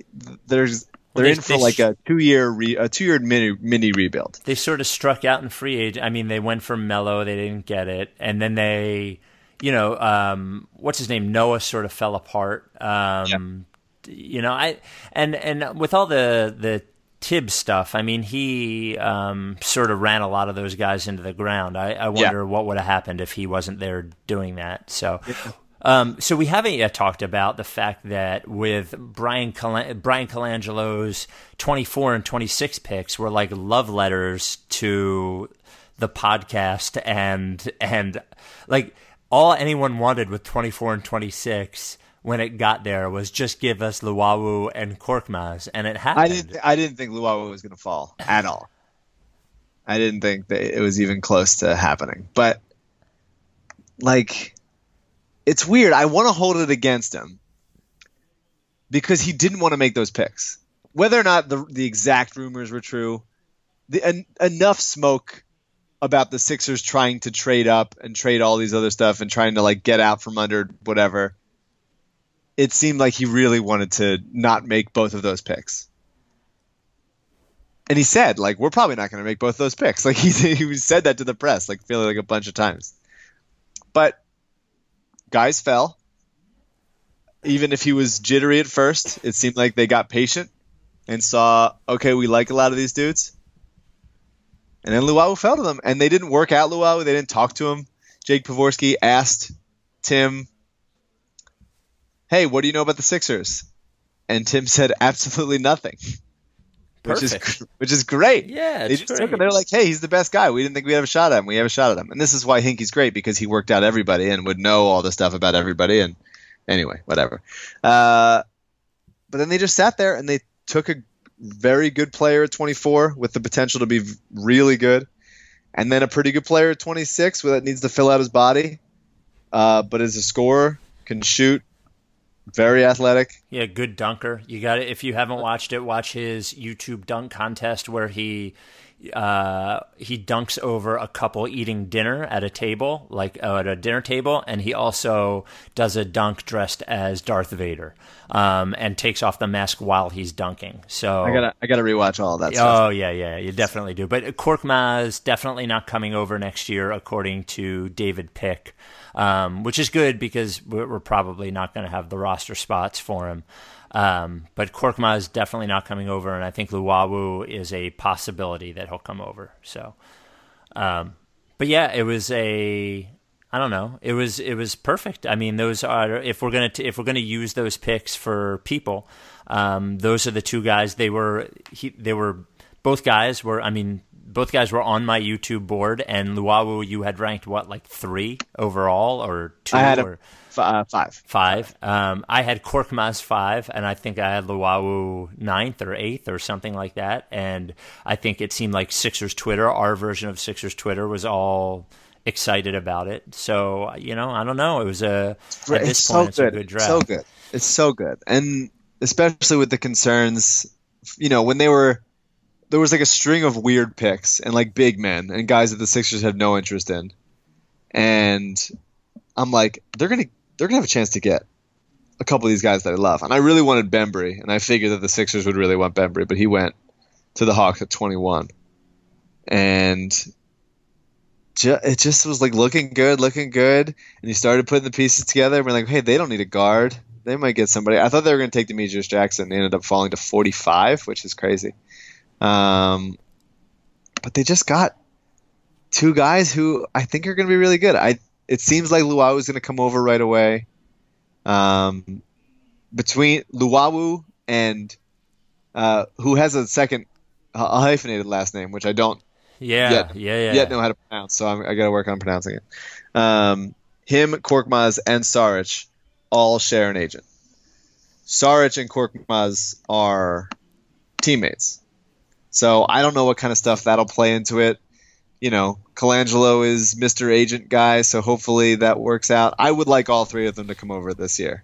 there's. Well, They're they, in for they, like a two-year re, a two-year mini mini rebuild. They sort of struck out in free agent. I mean, they went for Melo, they didn't get it, and then they, you know, um, what's his name? Noah sort of fell apart. Um, yeah. You know, I and and with all the the Tibbs stuff, I mean, he um, sort of ran a lot of those guys into the ground. I, I wonder yeah. what would have happened if he wasn't there doing that. So. Yeah. Um, so we haven't yet talked about the fact that with Brian Col- Brian Colangelo's twenty-four and twenty-six picks were like love letters to the podcast, and and like all anyone wanted with twenty-four and twenty-six when it got there was just give us Luwawu and Korkmaz, and it happened. I didn't. Th- I didn't think Luwawu was going to fall at all. I didn't think that it was even close to happening. But like. It's weird. I want to hold it against him because he didn't want to make those picks. Whether or not the the exact rumors were true, the, en- enough smoke about the Sixers trying to trade up and trade all these other stuff and trying to like get out from under whatever. It seemed like he really wanted to not make both of those picks. And he said, like, we're probably not going to make both those picks. Like he he said that to the press, like feeling like a bunch of times. But guys fell. Even if he was jittery at first, it seemed like they got patient and saw, okay, we like a lot of these dudes. And then Luwawu fell to them, and they didn't work out Luwawu. They didn't talk to him. Jake Pavorsky asked Tim, hey, what do you know about the Sixers? And Tim said absolutely nothing, which Perfect. is which is great. Yeah, it's they just great. Took him. They're like, hey, he's the best guy. We didn't think we'd have a shot at him. We have a shot at him. And this is why Hinkie's great, because he worked out everybody and would know all the stuff about everybody. And anyway, whatever. Uh, but then they just sat there and they took a very good player at twenty-four with the potential to be really good. And then a pretty good player at twenty-six where that needs to fill out his body. Uh, but is a scorer, can shoot. Very athletic. Yeah, good dunker. You got it. If you haven't watched it, watch his YouTube dunk contest where he uh, he dunks over a couple eating dinner at a table, like uh, at a dinner table, and he also does a dunk dressed as Darth Vader um, and takes off the mask while he's dunking. So I gotta I gotta rewatch all that stuff. Oh yeah, yeah, you definitely do. But Korkmaz definitely not coming over next year, according to David Pick. Um, which is good because we're probably not going to have the roster spots for him. Um, but Korkmaz is definitely not coming over, and I think Luwawu is a possibility that he'll come over. So, um, but yeah, it was a I don't know. It was it was perfect. I mean, those are if we're gonna if we're gonna use those picks for people, um, those are the two guys. They were he, they were both guys were I mean. Both guys were on my YouTube board, and Luwawu, you had ranked, what, like three overall or two? I had or, f- uh, five. Five. Um, I had Korkmaz five, and I think I had Luwawu ninth or eighth or something like that. And I think it seemed like Sixers Twitter, our version of Sixers Twitter, was all excited about it. So, you know, I don't know. It was a – at this point, it's a good draft. It's so good. It's so good. And especially with the concerns, you know, when they were – there was like a string of weird picks and like big men and guys that the Sixers have no interest in. And I'm like, they're going to they're gonna have a chance to get a couple of these guys that I love. And I really wanted Bembry, and I figured that the Sixers would really want Bembry, but he went to the Hawks at twenty-one. And ju- it just was like looking good, looking good. And you started putting the pieces together. And we're like, hey, they don't need a guard. They might get somebody. I thought they were going to take Demetrius Jackson. They ended up falling to forty-five, which is crazy. Um, but they just got two guys who I think are going to be really good. I It seems like Luwawu is going to come over right away. Um, between Luwawu and uh, who has a second a hyphenated last name, which I don't yeah, yet, yeah, yeah. yet know how to pronounce, so I'm, I got to work on pronouncing it. Um, him, Korkmaz, and Saric all share an agent. Saric and Korkmaz are teammates. So I don't know what kind of stuff that'll play into it. You know, Colangelo is Mister Agent guy, so hopefully that works out. I would like all three of them to come over this year.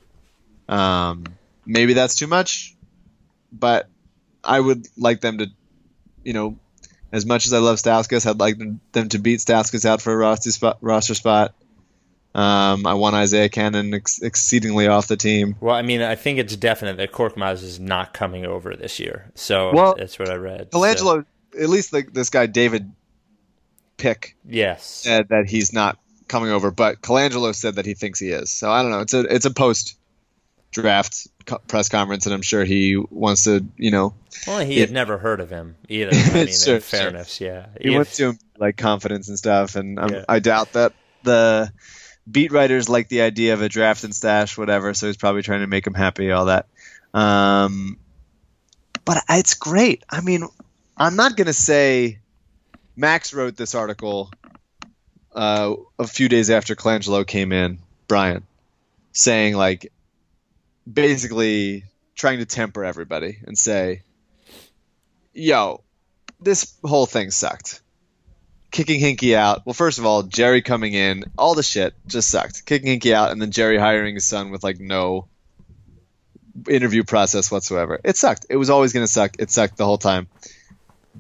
Um, maybe that's too much, but I would like them to, you know, as much as I love Stauskas, I'd like them, them to beat Stauskas out for a roster spot. Roster spot. Um, I want Isaiah Cannon ex- exceedingly off the team. Well, I mean, I think it's definite that Korkmaz is not coming over this year. So well, that's what I read. Colangelo, so. At least like this guy David Pick, yes, said that he's not coming over, but Colangelo said that he thinks he is. So I don't know. It's a it's a post draft co- press conference, and I'm sure he wants to, you know. Well, he it, had never heard of him either. I mean, sure, in fairness, sure. yeah. He if, went to him like confidence and stuff, and I'm, yeah. I doubt that the beat writers like the idea of a draft and stash, whatever. So he's probably trying to make him happy, all that. Um, but it's great. I mean, I'm not gonna say. Max wrote this article uh, a few days after Colangelo came in, Brian, saying, like, basically trying to temper everybody and say, yo, this whole thing sucked. Kicking Hinkie out. Well, first of all, Jerry coming in, all the shit just sucked. Kicking Hinkie out and then Jerry hiring his son with, like, no interview process whatsoever. It sucked. It was always going to suck. It sucked the whole time.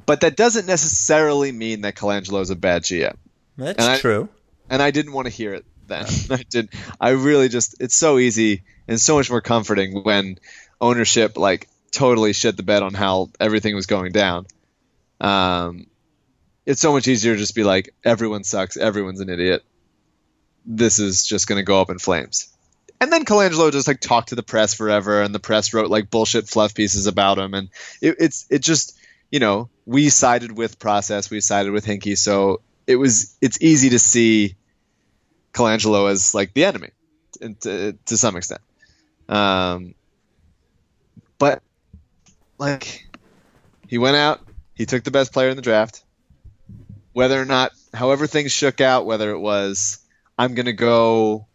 But that doesn't necessarily mean that Colangelo's a bad G M. That's and I, true. And I didn't want to hear it then. I didn't. I really just – it's so easy and so much more comforting when ownership like totally shit the bed on how everything was going down. Um, it's so much easier to just be like, everyone sucks. Everyone's an idiot. This is just going to go up in flames. And then Colangelo just like talked to the press forever, and the press wrote like bullshit fluff pieces about him. And it, it's it just – you know, we sided with process, we sided with Hinkie, so it was it's easy to see Colangelo as like the enemy to, to some extent. Um, but like he went out, he took the best player in the draft. Whether or not, however things shook out, whether it was I'm gonna go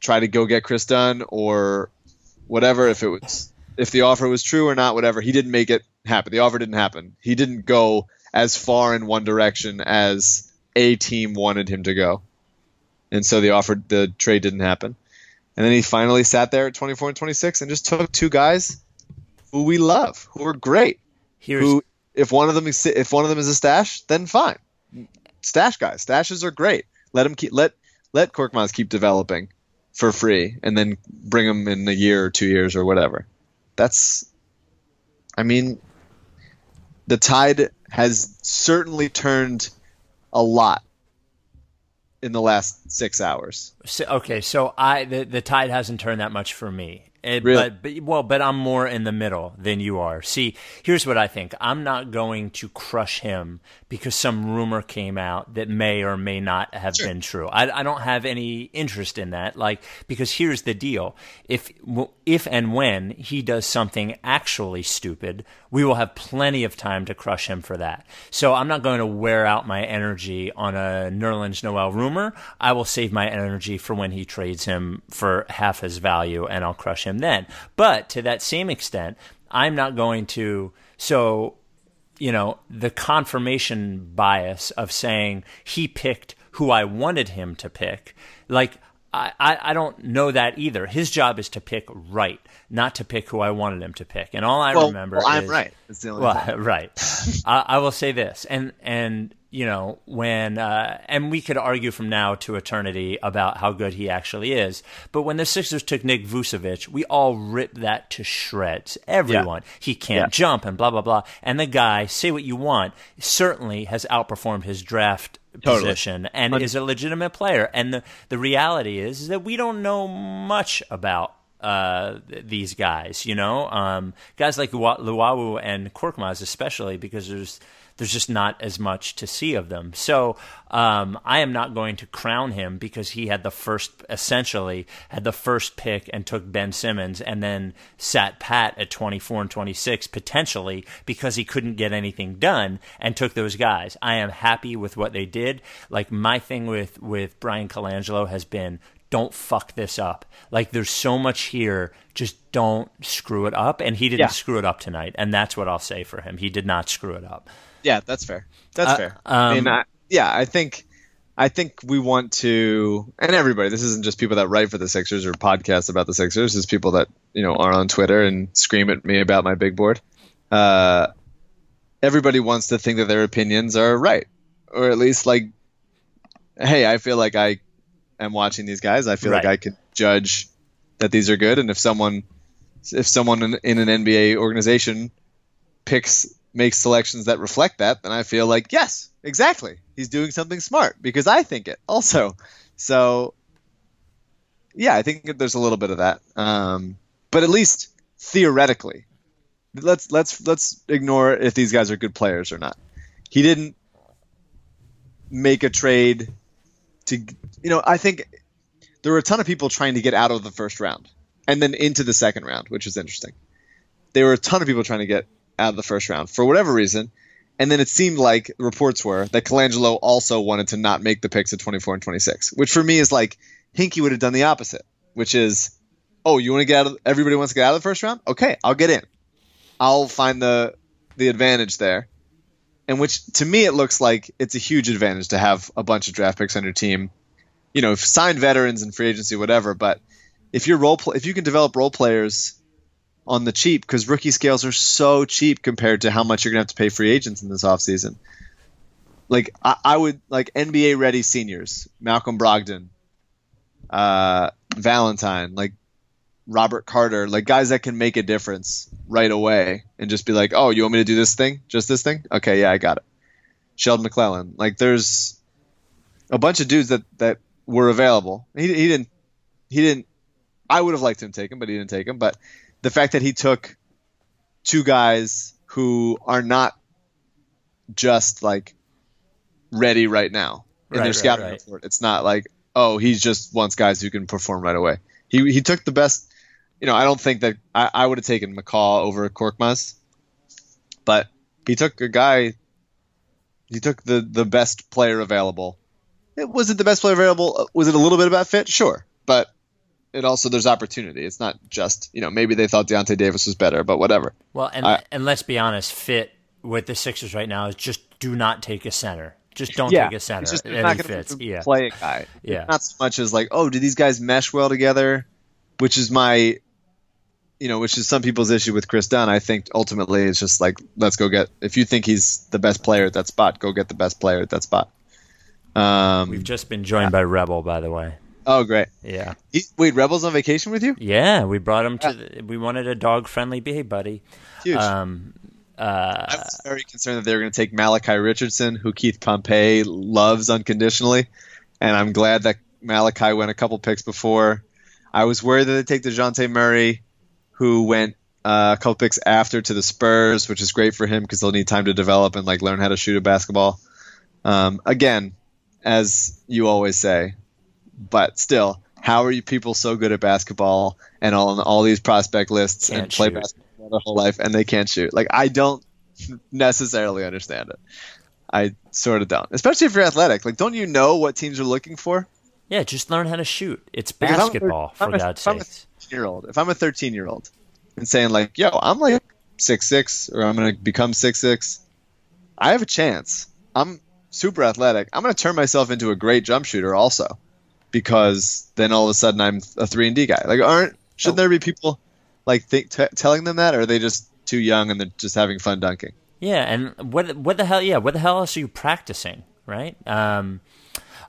try to go get Chris Dunn or whatever, if it was if the offer was true or not, whatever, he didn't make it happen. The offer didn't happen. He didn't go as far in one direction as a team wanted him to go. And so the offer, the trade didn't happen. And then he finally sat there at twenty-four and twenty-six and just took two guys who we love, who are great. Here's- who, if one of them is, if one of them is a stash, then fine. Stash guys, stashes are great. Let him keep, let, let Korkmaz keep developing for free and then bring him in a year or two years or whatever. That's, I mean, the tide has certainly turned a lot in the last six hours. So, okay, so I the, the tide hasn't turned that much for me. It, really? But, but, well, but I'm more in the middle than you are. See, here's what I think. I'm not going to crush him because some rumor came out that may or may not have sure. been true. I, I don't have any interest in that. Like, because here's the deal. If if and when he does something actually stupid, we will have plenty of time to crush him for that. So I'm not going to wear out my energy on a Nerlens Noel rumor. I will save my energy for when he trades him for half his value, and I'll crush him then. But to that same extent, I'm not going to, so, you know, the confirmation bias of saying he picked who I wanted him to pick, like, I, I, I don't know that either. His job is to pick right, not to pick who I wanted him to pick. And all I well, remember well, I'm is... I'm right. It's the only well, thing. Right. I, I will say this, and and... you know, when, uh, and we could argue from now to eternity about how good he actually is. But when the Sixers took Nick Vucevic, we all ripped that to shreds. Everyone. Yeah. He can't yeah. jump and blah, blah, blah. And the guy, say what you want, certainly has outperformed his draft totally. Position and but- is a legitimate player. And the, the reality is, is that we don't know much about Uh, these guys, you know, um, guys like Luwawu and Korkmaz, especially because there's there's just not as much to see of them. So um, I am not going to crown him because he had the first, essentially had the first pick and took Ben Simmons and then sat pat at twenty-four and twenty-six potentially because he couldn't get anything done and took those guys. I am happy with what they did. Like my thing with, with Brian Colangelo has been, don't fuck this up. Like there's so much here. Just don't screw it up. And he didn't yeah. screw it up tonight. And that's what I'll say for him. He did not screw it up. Yeah, that's fair. That's uh, fair. Um, I mean, I, yeah, I think I think we want to, and everybody, this isn't just people that write for the Sixers or podcasts about the Sixers. It's people that, you know, are on Twitter and scream at me about my big board. Uh, everybody wants to think that their opinions are right. Or at least like, hey, I feel like I I'm watching these guys. I feel right. like I could judge that these are good. And if someone, if someone in, in an N B A organization picks, makes selections that reflect that, then I feel like, yes, exactly. He's doing something smart because I think it also. So yeah, I think there's a little bit of that. Um, but at least theoretically, let's, let's, let's ignore if these guys are good players or not. He didn't make a trade to, you know, I think there were a ton of people trying to get out of the first round and then into the second round, which is interesting. There were a ton of people trying to get out of the first round for whatever reason. And then it seemed like reports were that Colangelo also wanted to not make the picks at twenty-four and twenty-six, which for me is like Hinkie would have done the opposite, which is, oh, you want to get out of, everybody wants to get out of the first round? Okay, I'll get in. I'll find the the advantage there. And which, to me, it looks like it's a huge advantage to have a bunch of draft picks on your team. You know, signed veterans and free agency, whatever. But if you're role, pl- if you can develop role players on the cheap, because rookie scales are so cheap compared to how much you're going to have to pay free agents in this offseason. Like, I, I would, like, N B A-ready seniors, Malcolm Brogdon, uh, Valentine, like, Robert Carter, like guys that can make a difference right away and just be like, oh, you want me to do this thing? Just this thing? Okay, yeah, I got it. Sheldon McClellan. Like there's a bunch of dudes that, that were available. He, he didn't he didn't I would have liked him to take him, but he didn't take him. But the fact that he took two guys who are not just like ready right now in right, their scouting right, right. report. It's not like, oh, he just wants guys who can perform right away. He he took the best. You know, I don't think that I, I would have taken McCall over Korkmaz, but he took a guy. He took the, the best player available. It, was it the best player available? Was it a little bit about fit? Sure, but it also there's opportunity. It's not just, you know, maybe they thought Deontay Davis was better, but whatever. Well, and I, and let's be honest, fit with the Sixers right now is just do not take a center. Just don't yeah. take a center. It's just not going to yeah. play a guy. Yeah. Not so much as like, oh, do these guys mesh well together? Which is my, you know, which is some people's issue with Chris Dunn. I think ultimately it's just like, let's go get, if you think he's the best player at that spot, go get the best player at that spot. Um, We've just been joined yeah. by Rebel, by the way. Oh, great. Yeah. He, wait, Rebel's on vacation with you? Yeah. We brought him yeah. to, the, we wanted a dog friendly Hey Buddy. Huge. Um, Uh, I was very concerned that they were going to take Malachi Richardson, who Keith Pompey loves unconditionally, and I'm glad that Malachi went a couple picks before. I was worried that they'd take DeJounte Murray, who went uh, a couple picks after to the Spurs, which is great for him because they'll need time to develop and like learn how to shoot a basketball. Um, again, as you always say, but still, how are you people so good at basketball and all on all these prospect lists Can't and play shoot. basketball? Their whole life and they can't shoot. Like I don't necessarily understand it. I sort of don't, especially if you're athletic. Like, don't you know what teams are looking for? Yeah, just learn how to shoot. It's basketball, for God's sakes. If I'm a thirteen-year-old and saying like, "Yo, I'm like six six, or I'm gonna become six six," I have a chance. I'm super athletic. I'm gonna turn myself into a great jump shooter, also, because then all of a sudden I'm a three and D guy. Like, aren't shouldn't there be people? Like th- t- telling them that, or are they just too young and they're just having fun dunking? Yeah, and what what the hell? Yeah, what the hell else are you practicing, right? Um,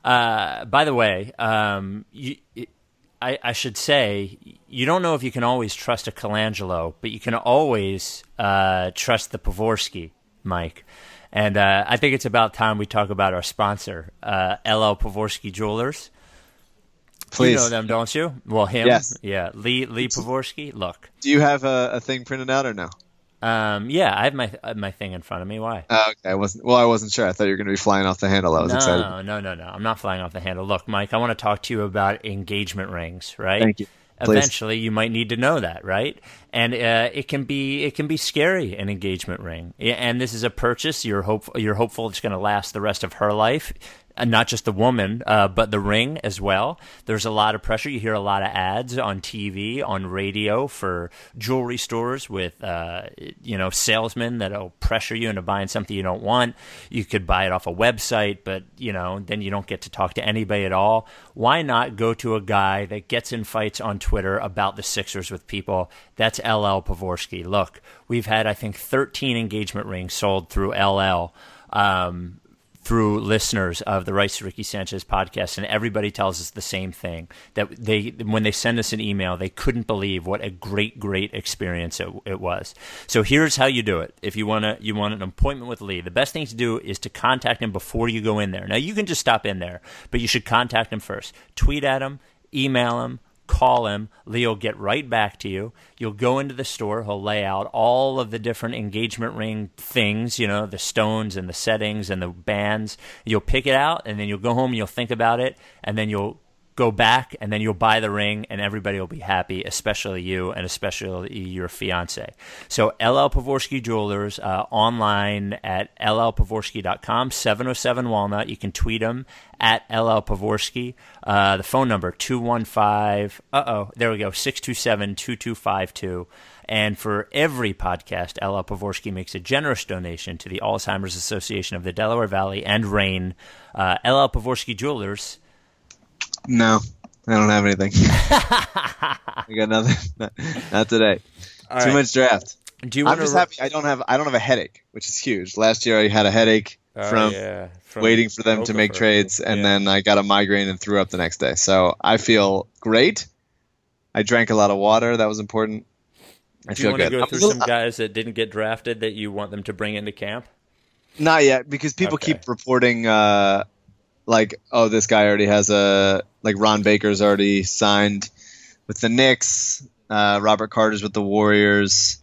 uh, by the way, um, you, I, I should say you don't know if you can always trust a Colangelo, but you can always uh, trust the Pavorsky, Mike. And uh, I think it's about time we talk about our sponsor, uh, L. L. Pavorsky Jewelers. Please. You know them, don't you? Well, him. Yes. Yeah. Lee Lee Pavorsky. Look. Do you have a, a thing printed out or no? Um, yeah, I have my my thing in front of me. Why? Uh, okay, I wasn't. Well, I wasn't sure. I thought you were going to be flying off the handle. I was no, excited. No, no, no, no. I'm not flying off the handle. Look, Mike, I want to talk to you about engagement rings. Right? Thank you. Please. Eventually, you might need to know that, right? And uh, it can be it can be scary, an engagement ring. And this is a purchase. You're hopeful. You're hopeful it's going to last the rest of her life. And not just the woman, uh, but the ring as well. There's a lot of pressure. You hear a lot of ads on T V, on radio for jewelry stores with, uh, you know, salesmen that'll pressure you into buying something you don't want. You could buy it off a website, but, you know, then you don't get to talk to anybody at all. Why not go to a guy that gets in fights on Twitter about the Sixers with people? That's L. L. Pavorsky. Look, we've had, I think, thirteen engagement rings sold through L. L. Um, through listeners of the Rights to Ricky Sanchez podcast, and everybody tells us the same thing, that they, when they send us an email, they couldn't believe what a great, great experience it, it was. So here's how you do it. If you want to, you want an appointment with Lee, the best thing to do is to contact him before you go in there. Now, you can just stop in there, but you should contact him first. Tweet at him, email him, call him. Lee will get right back to you. You'll go into the store. He'll lay out all of the different engagement ring things, you know, the stones and the settings and the bands. You'll pick it out, and then you'll go home and you'll think about it, and then you'll go back, and then you'll buy the ring, and everybody will be happy, especially you and especially your fiance. So L L Pavorsky Jewelers, uh, online at L L Pavorsky dot com, seven oh seven Walnut. You can tweet them at L L Pavorsky. Uh, the phone number, two one five, uh-oh, there we go, six two seven, two two five two. And for every podcast, L L Pavorsky makes a generous donation to the Alzheimer's Association of the Delaware Valley and RAIN. Uh, L L Pavorsky Jewelers. No, I don't have anything. I got nothing. Not, not today. All Too right. much draft. Do you I'm just re- happy I don't have I don't have a headache, which is huge. Last year I had a headache uh, from, yeah. from waiting for them Okafor. to make trades, and yeah. then I got a migraine and threw up the next day. So I feel great. I drank a lot of water. That was important. I Do feel you want good. to go I'm through little, some guys that didn't get drafted that you want them to bring into camp? Not yet, because people okay. keep reporting. Uh, Like, oh, this guy already has a – like Ron Baker's already signed with the Knicks. Uh, Robert Carter's with the Warriors.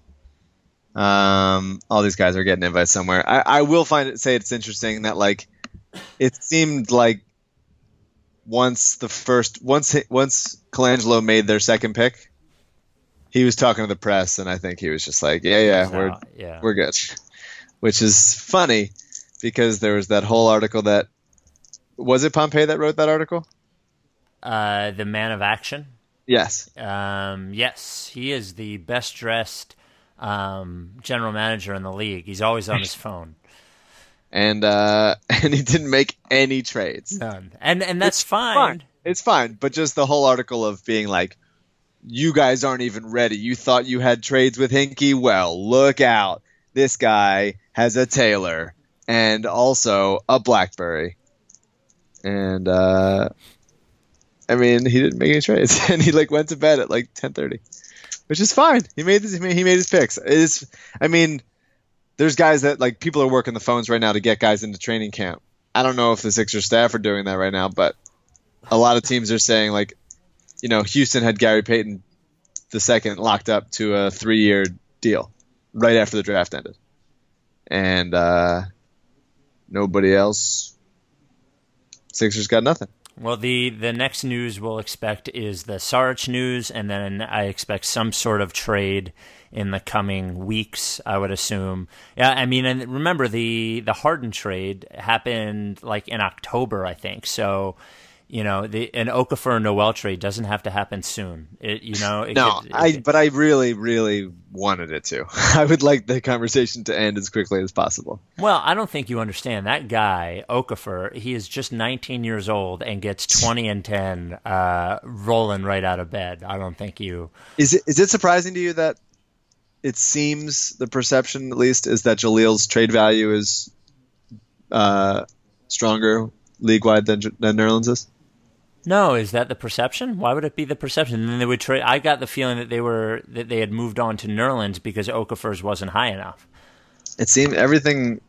Um, all these guys are getting invites somewhere. I, I will find it, say it's interesting that, like, it seemed like once the first – once once Colangelo made their second pick, he was talking to the press, and I think he was just like, yeah, yeah, we're, no, yeah. we're good, which is funny because there was that whole article that – was it Pompey that wrote that article? Uh, the Man of Action? Yes. Um, yes. He is the best-dressed um, general manager in the league. He's always on his phone. And uh, and he didn't make any trades. None. And, and that's it's fine. fine. It's fine. But just the whole article of being like, you guys aren't even ready. You thought you had trades with Hinkie? Well, look out. This guy has a Taylor and also a Blackberry. And uh, I mean, he didn't make any trades, and he like went to bed at like ten thirty, which is fine. He made this. He made his picks. It's. I mean, there's guys that like people are working the phones right now to get guys into training camp. I don't know if the Sixers staff are doing that right now, but a lot of teams are saying like, you know, Houston had Gary Payton the second locked up to a three-year deal right after the draft ended, and uh, nobody else. Sixers got nothing. Well, the, the next news we'll expect is the Saric news, and then I expect some sort of trade in the coming weeks, I would assume. Yeah, I mean, and remember, the, the Harden trade happened like in October, I think. So, you know, the an Okafor and Noel trade doesn't have to happen soon. It, you know, it no, could, it, I, but I really, really wanted it to. I would like the conversation to end as quickly as possible. Well, I don't think you understand that guy Okafor. He is just nineteen years old and gets twenty and ten, uh, rolling right out of bed. I don't think you. Is it is it surprising to you that it seems the perception, at least, is that Jahlil's trade value is uh, stronger league wide than than Nerlens is? No, is that the perception? Why would it be the perception? And then they would trade. I got the feeling that they were that they had moved on to Nerlens because Okafor's wasn't high enough. It seemed everything,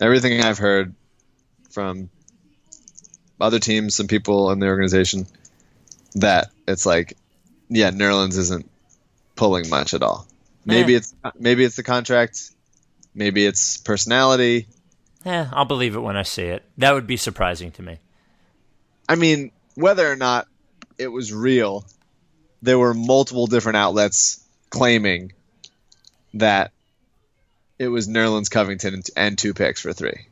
everything I've heard from other teams, some people in the organization, that it's like, yeah, Nerlens isn't pulling much at all. Maybe eh. it's maybe it's the contract. Maybe it's personality. Eh, I'll believe it when I see it. That would be surprising to me. I mean, whether or not it was real, there were multiple different outlets claiming that it was Nerlens, Covington, and two picks for three,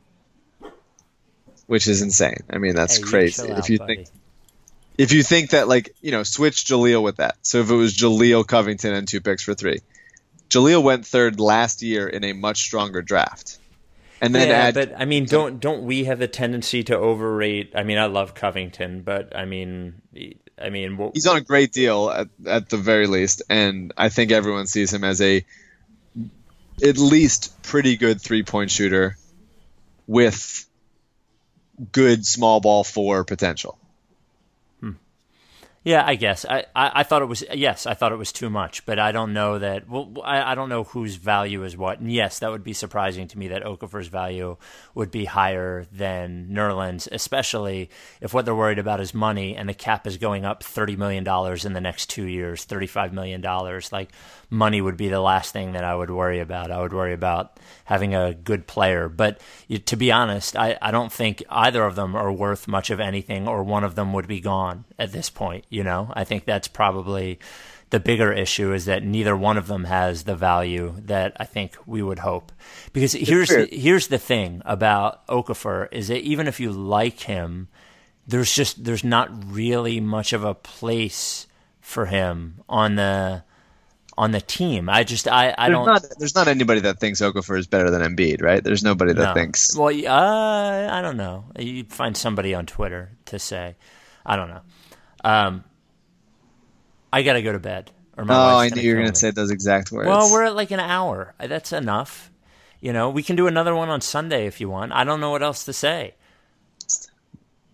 which is insane. I mean, that's hey, crazy. You if out, you buddy. think, if you think that, like, you know, switch Jahlil with that. So if it was Jahlil, Covington, and two picks for three, Jahlil went third last year in a much stronger draft. And then yeah, add, but I mean, don't don't we have a tendency to overrate? I mean, I love Covington, but I mean, I mean, what, he's on a great deal at, at the very least, and I think everyone sees him as a at least pretty good three point shooter with good small ball four potential. Hmm. Yeah, I guess I, I, I thought it was yes, I thought it was too much, but I don't know that. Well, I, I don't know whose value is what. And yes, that would be surprising to me that Okafor's value would be higher than Nerlens, especially if what they're worried about is money and the cap is going up thirty million dollars in the next two years, thirty-five million dollars. Like, money would be the last thing that I would worry about. I would worry about having a good player. But to be honest, I, I don't think either of them are worth much of anything, or one of them would be gone at this point. You know, I think that's probably the bigger issue, is that neither one of them has the value that I think we would hope. Because here's the, here's the thing about Okafor, is that even if you like him, there's just there's not really much of a place for him on the on the team. I just I, I there's don't. Not, there's not anybody that thinks Okafor is better than Embiid, right? There's nobody that no. thinks. Well, uh, I don't know. You find somebody on Twitter to say, I don't know. Um, I gotta go to bed. Or my oh, I knew you were gonna me. say those exact words. Well, we're at like an hour. That's enough. You know, we can do another one on Sunday if you want. I don't know what else to say.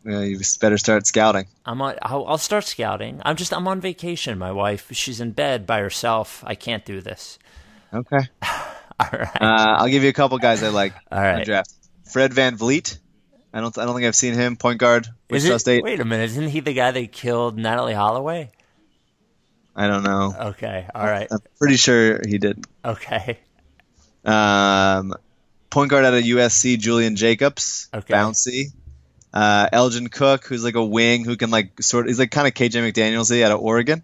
Yeah, you better start scouting. I'm on, I'll, I'll start scouting. I'm just I'm on vacation. My wife, she's in bed by herself. I can't do this. Okay. All right. Uh, I'll give you a couple guys I like. All right. Draft. Fred VanVleet. I don't. I don't think I've seen him. Point guard. Wichita State. Wait a minute. Isn't he the guy that killed Natalie Holloway? I don't know. Okay. All right. I'm pretty sure he did. Okay. Um, point guard out of U S C, Julian Jacobs. Okay. Bouncy. Uh, Elgin Cook, who's like a wing who can like sort. He's like kind of K J McDanielsy out of Oregon.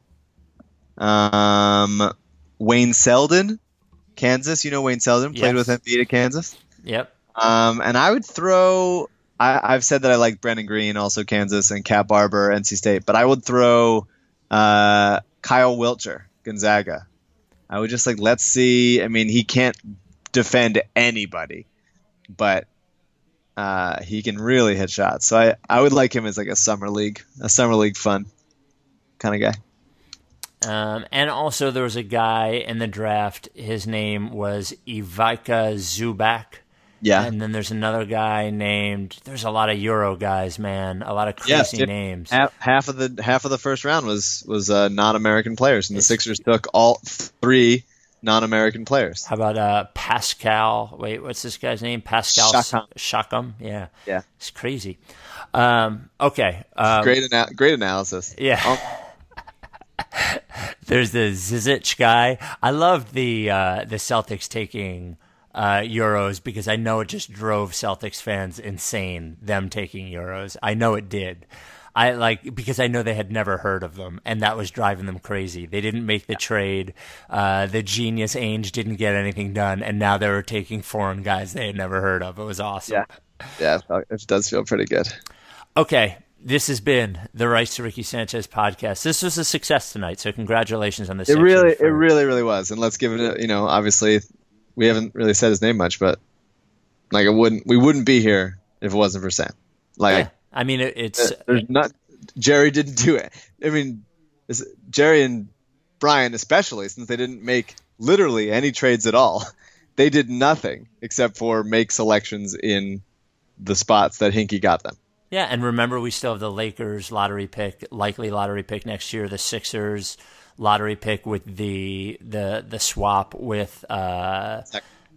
Um, Wayne Selden, Kansas. You know Wayne Selden, played yes. with Embiid at Kansas. Yep. Um, and I would throw. I, I've said that I like Brendan Green, also Kansas, and Cat Barber, N C State. But I would throw uh, Kyle Wilcher, Gonzaga. I would just like let's see. I mean, he can't defend anybody, but. Uh, he can really hit shots. So I, I would like him as like a summer league, a summer league fun kind of guy. Um, and also there was a guy in the draft. His name was Ivica Zubac. Yeah. And then there's another guy named, there's a lot of Euro guys, man. A lot of crazy yeah, names. Half, half of the, half of the first round was, was uh, non-American players. And the it's, Sixers took all three non-American players. How about uh, Pascal? Wait, what's this guy's name? Pascal Siakam. Siakam? Yeah, yeah, it's crazy. Um, okay, um, great, ana- great analysis. Yeah. Um. There's the Zizic guy. I loved the uh, the Celtics taking uh, Euros, because I know it just drove Celtics fans insane. Them taking Euros, I know it did. I like because I know they had never heard of them, and that was driving them crazy. They didn't make the trade. Uh, the genius Ainge didn't get anything done, and now they were taking foreign guys they had never heard of. It was awesome. Yeah, yeah, it does feel pretty good. Okay, this has been the Rights to Ricky Sanchez podcast. This was a success tonight, so congratulations on this. It really, for- it really, really was. And let's give it. A, you know, obviously, we haven't really said his name much, but like, it wouldn't, we wouldn't be here if it wasn't for Sam. Like. Yeah. I mean, it's There's not. Jerry didn't do it. I mean, Jerry and Brian, especially, since they didn't make literally any trades at all, they did nothing except for make selections in the spots that Hinkie got them. Yeah, and remember, we still have the Lakers lottery pick, likely lottery pick next year. The Sixers lottery pick with the the the swap with uh,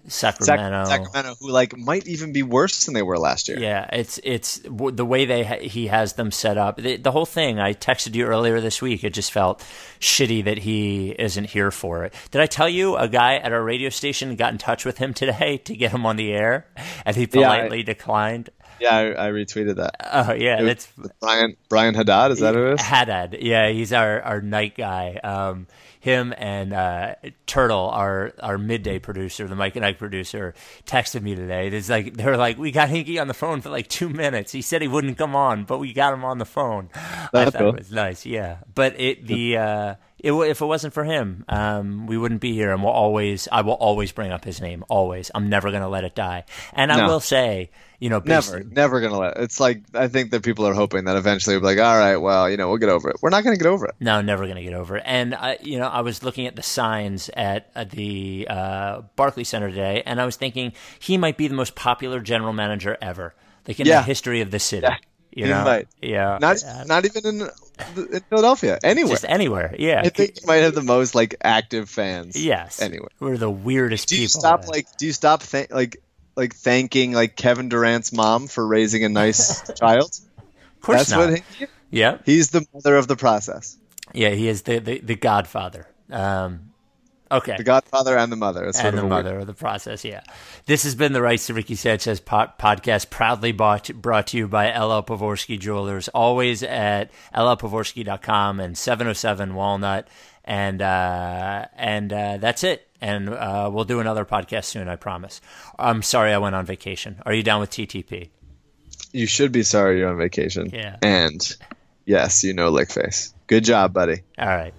Sacramento, Sacramento, who like might even be worse than they were last year. Yeah, it's it's the way they ha- he has them set up. The, the whole thing. I texted you earlier this week. It just felt shitty that he isn't here for it. Did I tell you a guy at our radio station got in touch with him today to get him on the air, and he politely yeah, I, declined? Yeah, I, I retweeted that. Oh yeah, it that's Brian Brian Haddad. Is that who it is? Haddad. Yeah, he's our our night guy. Um, Him and uh, Turtle, our, our midday producer, the Mike and Ike producer, texted me today. It's like they're like, we got Hinkie on the phone for like two minutes. He said he wouldn't come on, but we got him on the phone. That's I thought cool. It was nice, yeah. But it the uh, it, if it wasn't for him, um, we wouldn't be here, and we'll always I will always bring up his name. Always, I'm never gonna let it die. And I no. will say. You know, never, never gonna let. It's like I think that people are hoping that eventually, we'll be like, all right, well, you know, we'll get over it. We're not gonna get over it. No, never gonna get over it. And I, you know, I was looking at the signs at, at the uh, Barclays Center today, and I was thinking he might be the most popular general manager ever, like in yeah. the history of the city. Yeah. You know, might. yeah, not uh, not even in, in Philadelphia, anywhere, just anywhere, yeah. I think you might have the most like active fans. Yes, anywhere. We're the weirdest do people. You stop, that... like, do you stop th- like? Like thanking like Kevin Durant's mom for raising a nice child. Of course That's not. What he, yeah, he's the mother of the process. Yeah, he is the the, the godfather. Um, okay, the godfather and the mother. It's and the mother weird. Of the process. Yeah, this has been the Rights to Ricky Sanchez po- podcast, proudly bought, brought to you by L. L. Pavorsky Jewelers. Always at L L Pavorsky dot com and seven oh seven Walnut. And uh, and uh, that's it. And uh, we'll do another podcast soon, I promise. I'm sorry I went on vacation. Are you down with T T P? You should be sorry you're on vacation. Yeah. And yes, you know Lickface. Good job, buddy. All right.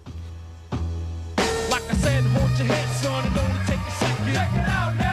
Like I said, hold your head, son, and don't take a second. Check it out now.